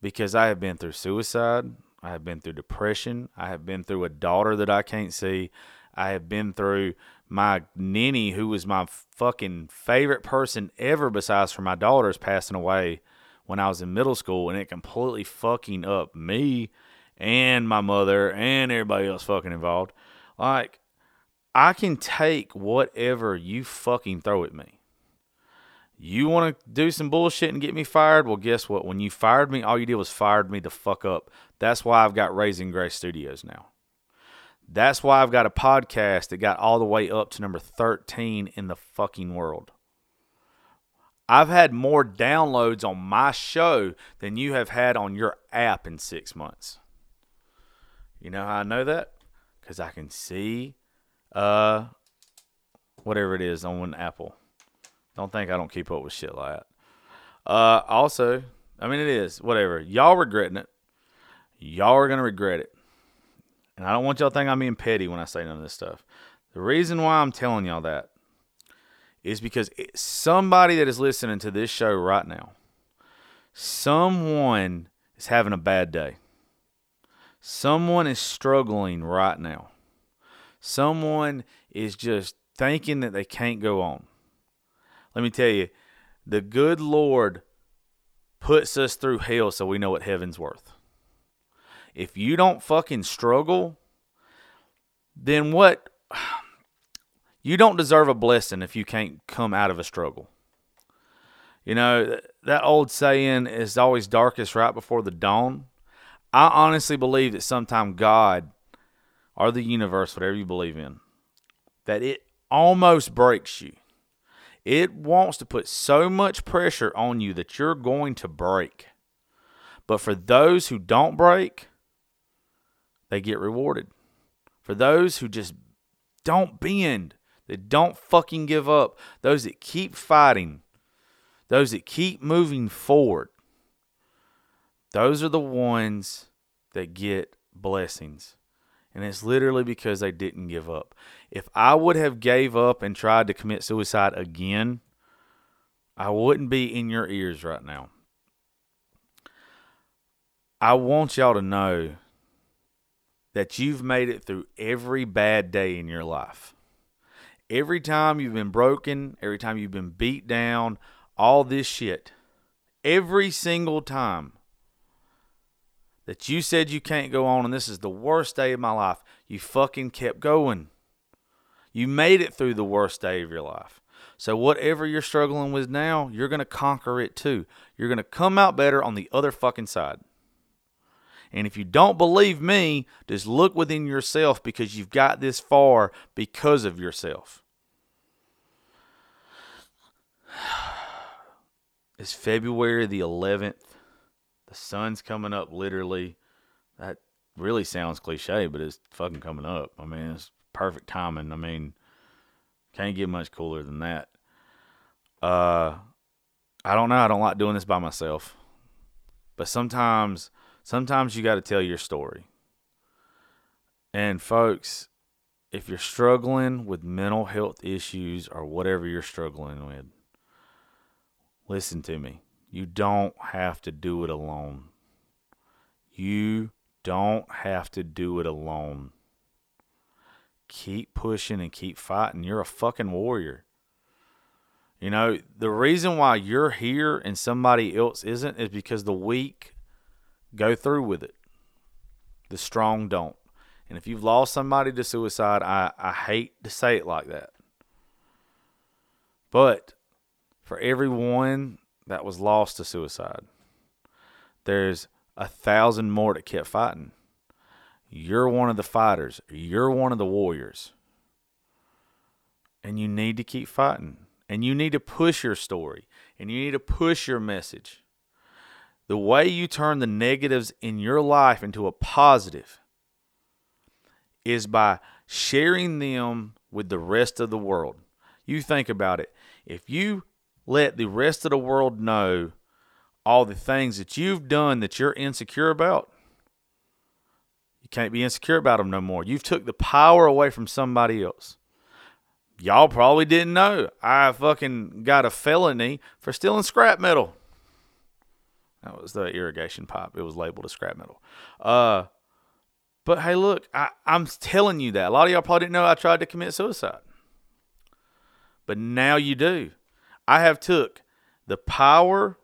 because I have been through suicide. I have been through depression. I have been through a daughter that I can't see. I have been through my ninny, who was my fucking favorite person ever besides for my daughters, passing away when I was in middle school, and it completely fucking up me and my mother and everybody else fucking involved. Like, I can take whatever you fucking throw at me. You want to do some bullshit and get me fired? Well, guess what? When you fired me, all you did was fired me the fuck up. That's why I've got Raising Grace Studios now. That's why I've got a podcast that got all the way up to number 13 in the fucking world. I've had more downloads on my show than you have had on your app in 6 months. You know how I know that? Because I can see whatever it is on Apple. Don't think I don't keep up with shit like that. Also, I mean, it is. Whatever. Y'all regretting it. Y'all are going to regret it. And I don't want y'all to think I'm being petty when I say none of this stuff. The reason why I'm telling y'all that is because somebody that is listening to this show right now, someone is having a bad day. Someone is struggling right now. Someone is just thinking that they can't go on. Let me tell you, the good Lord puts us through hell so we know what heaven's worth. If you don't fucking struggle, then what? You don't deserve a blessing if you can't come out of a struggle. You know, that old saying is always darkest right before the dawn. I honestly believe that sometime God, or the universe, whatever you believe in, that it almost breaks you. It wants to put so much pressure on you that you're going to break. But for those who don't break, they get rewarded. For those who just don't bend, that don't fucking give up, those that keep fighting, those that keep moving forward, those are the ones that get blessings. And it's literally because they didn't give up. If I would have gave up and tried to commit suicide again, I wouldn't be in your ears right now. I want y'all to know that you've made it through every bad day in your life. Every time you've been broken, every time you've been beat down, all this shit. Every single time that you said you can't go on and this is the worst day of my life, you fucking kept going. You made it through the worst day of your life. So whatever you're struggling with now, you're going to conquer it too. You're going to come out better on the other fucking side. And if you don't believe me, just look within yourself, because you've got this far because of yourself. It's February the 11th. The sun's coming up, literally. That really sounds cliche, but it's fucking coming up. I mean, it's perfect timing. I mean, can't get much cooler than that. I don't know. I don't like doing this by myself. But sometimes you got to tell your story. And folks, if you're struggling with mental health issues or whatever you're struggling with, listen to me. You don't have to do it alone. You don't have to do it alone. Keep pushing and keep fighting. You're a fucking warrior. You know, the reason why you're here and somebody else isn't is because the weak go through with it. The strong don't. And if you've lost somebody to suicide, I hate to say it like that. But for everyone that was lost to suicide, there's 1,000 more that kept fighting. You're one of the fighters. You're one of the warriors. And you need to keep fighting. And you need to push your story. And you need to push your message. The way you turn the negatives in your life into a positive is by sharing them with the rest of the world. You think about it. If you let the rest of the world know all the things that you've done that you're insecure about, you can't be insecure about them no more. You've took the power away from somebody else. Y'all probably didn't know I fucking got a felony for stealing scrap metal. That was the irrigation pipe. It was labeled as scrap metal. But hey, look, I'm telling you that. A lot of y'all probably didn't know I tried to commit suicide. But now you do. I have took the power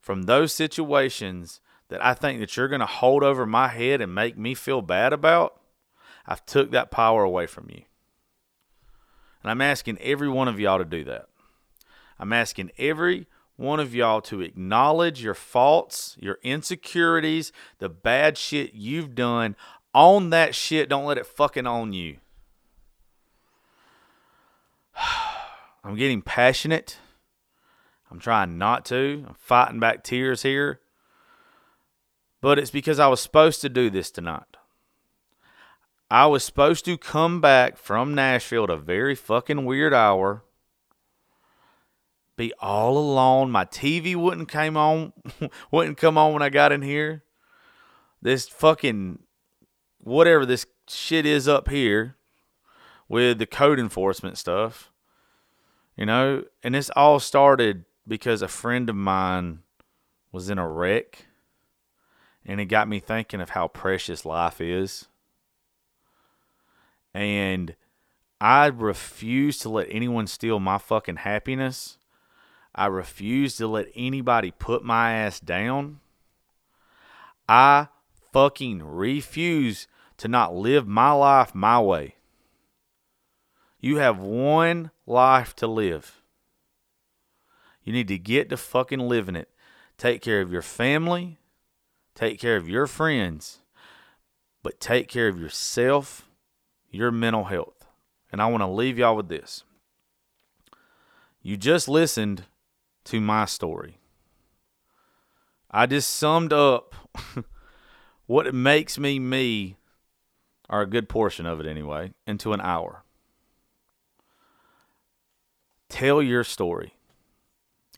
from those situations that I think that you're going to hold over my head and make me feel bad about. I've took that power away from you. And I'm asking every one of y'all to do that. I'm asking every one of y'all to acknowledge your faults, your insecurities, the bad shit you've done, Own that shit. Don't let it fucking own you. I'm getting passionate. I'm trying not to. I'm fighting back tears here. But it's because I was supposed to do this tonight. I was supposed to come back from Nashville at a very fucking weird hour. Be all alone. My TV wouldn't come on when I got in here. This fucking whatever this shit is up here with the code enforcement stuff. You know, and this all started because a friend of mine was in a wreck, and it got me thinking of how precious life is. And I refuse to let anyone steal my fucking happiness. I refuse to let anybody put my ass down. I fucking refuse to not live my life my way. You have one life to live. You need to get to fucking living it. Take care of your family. Take care of your friends. But take care of yourself, your mental health. And I want to leave y'all with this. You just listened to my story. I just summed up what makes me, or a good portion of it anyway, into an hour. Tell your story.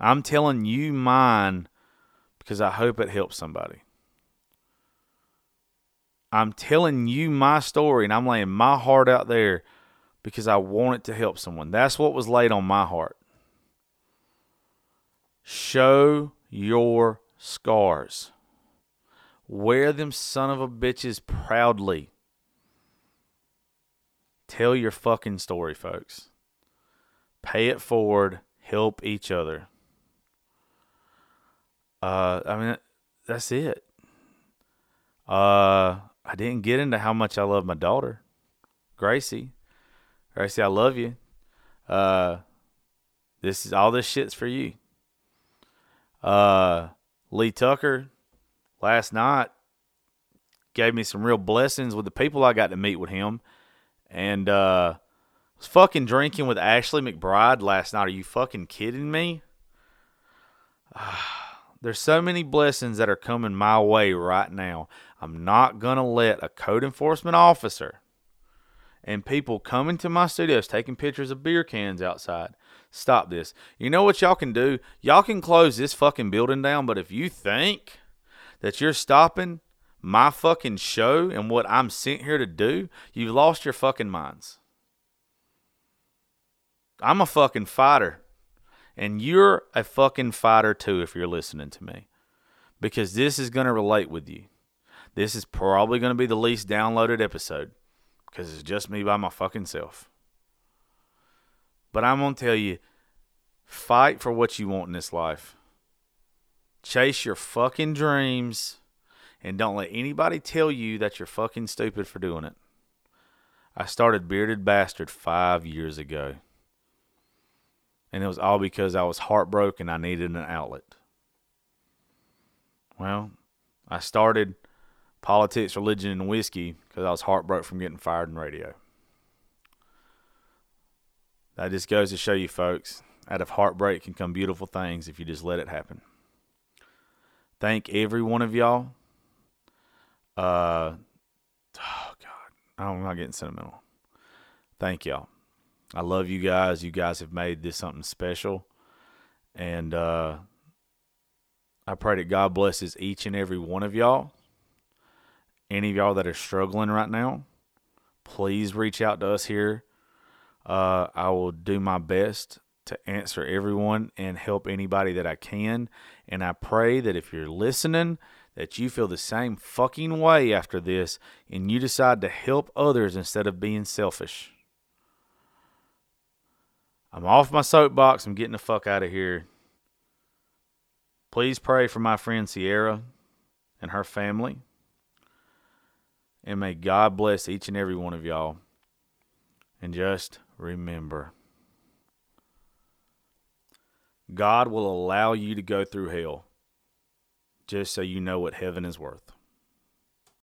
I'm telling you mine because I hope it helps somebody. I'm telling you my story, and I'm laying my heart out there because I want it to help someone. That's what was laid on my heart. Show your scars. Wear them son of a bitches proudly. Tell your fucking story, folks. Pay it forward. Help each other. That's it. I didn't get into how much I love my daughter, Gracie. Gracie, I love you. This is all this shit's for you. Lee Tucker last night gave me some real blessings with the people I got to meet with him, and was fucking drinking with Ashley McBryde last night. Are you fucking kidding me? There's so many blessings that are coming my way right now. I'm not going to let a code enforcement officer and people coming to my studios taking pictures of beer cans outside stop this. You know what y'all can do? Y'all can close this fucking building down, but if you think that you're stopping my fucking show and what I'm sent here to do, you've lost your fucking minds. I'm a fucking fighter. And you're a fucking fighter too if you're listening to me. Because this is going to relate with you. This is probably going to be the least downloaded episode. Because it's just me by my fucking self. But I'm going to tell you, fight for what you want in this life. Chase your fucking dreams. And don't let anybody tell you that you're fucking stupid for doing it. I started Bearded Bastard 5 years ago. And it was all because I was heartbroken. I needed an outlet. Well, I started Politics, Religion, and Whiskey because I was heartbroken from getting fired in radio. That just goes to show you, folks, out of heartbreak can come beautiful things if you just let it happen. Thank every one of y'all. God, I'm not getting sentimental. Thank y'all. I love you guys. You guys have made this something special. And I pray that God blesses each and every one of y'all. Any of y'all that are struggling right now, please reach out to us here. I will do my best to answer everyone and help anybody that I can. And I pray that if you're listening, that you feel the same fucking way after this and you decide to help others instead of being selfish. I'm off my soapbox. I'm getting the fuck out of here. Please pray for my friend Sierra and her family. And may God bless each and every one of y'all. And just remember, God will allow you to go through hell just so you know what heaven is worth.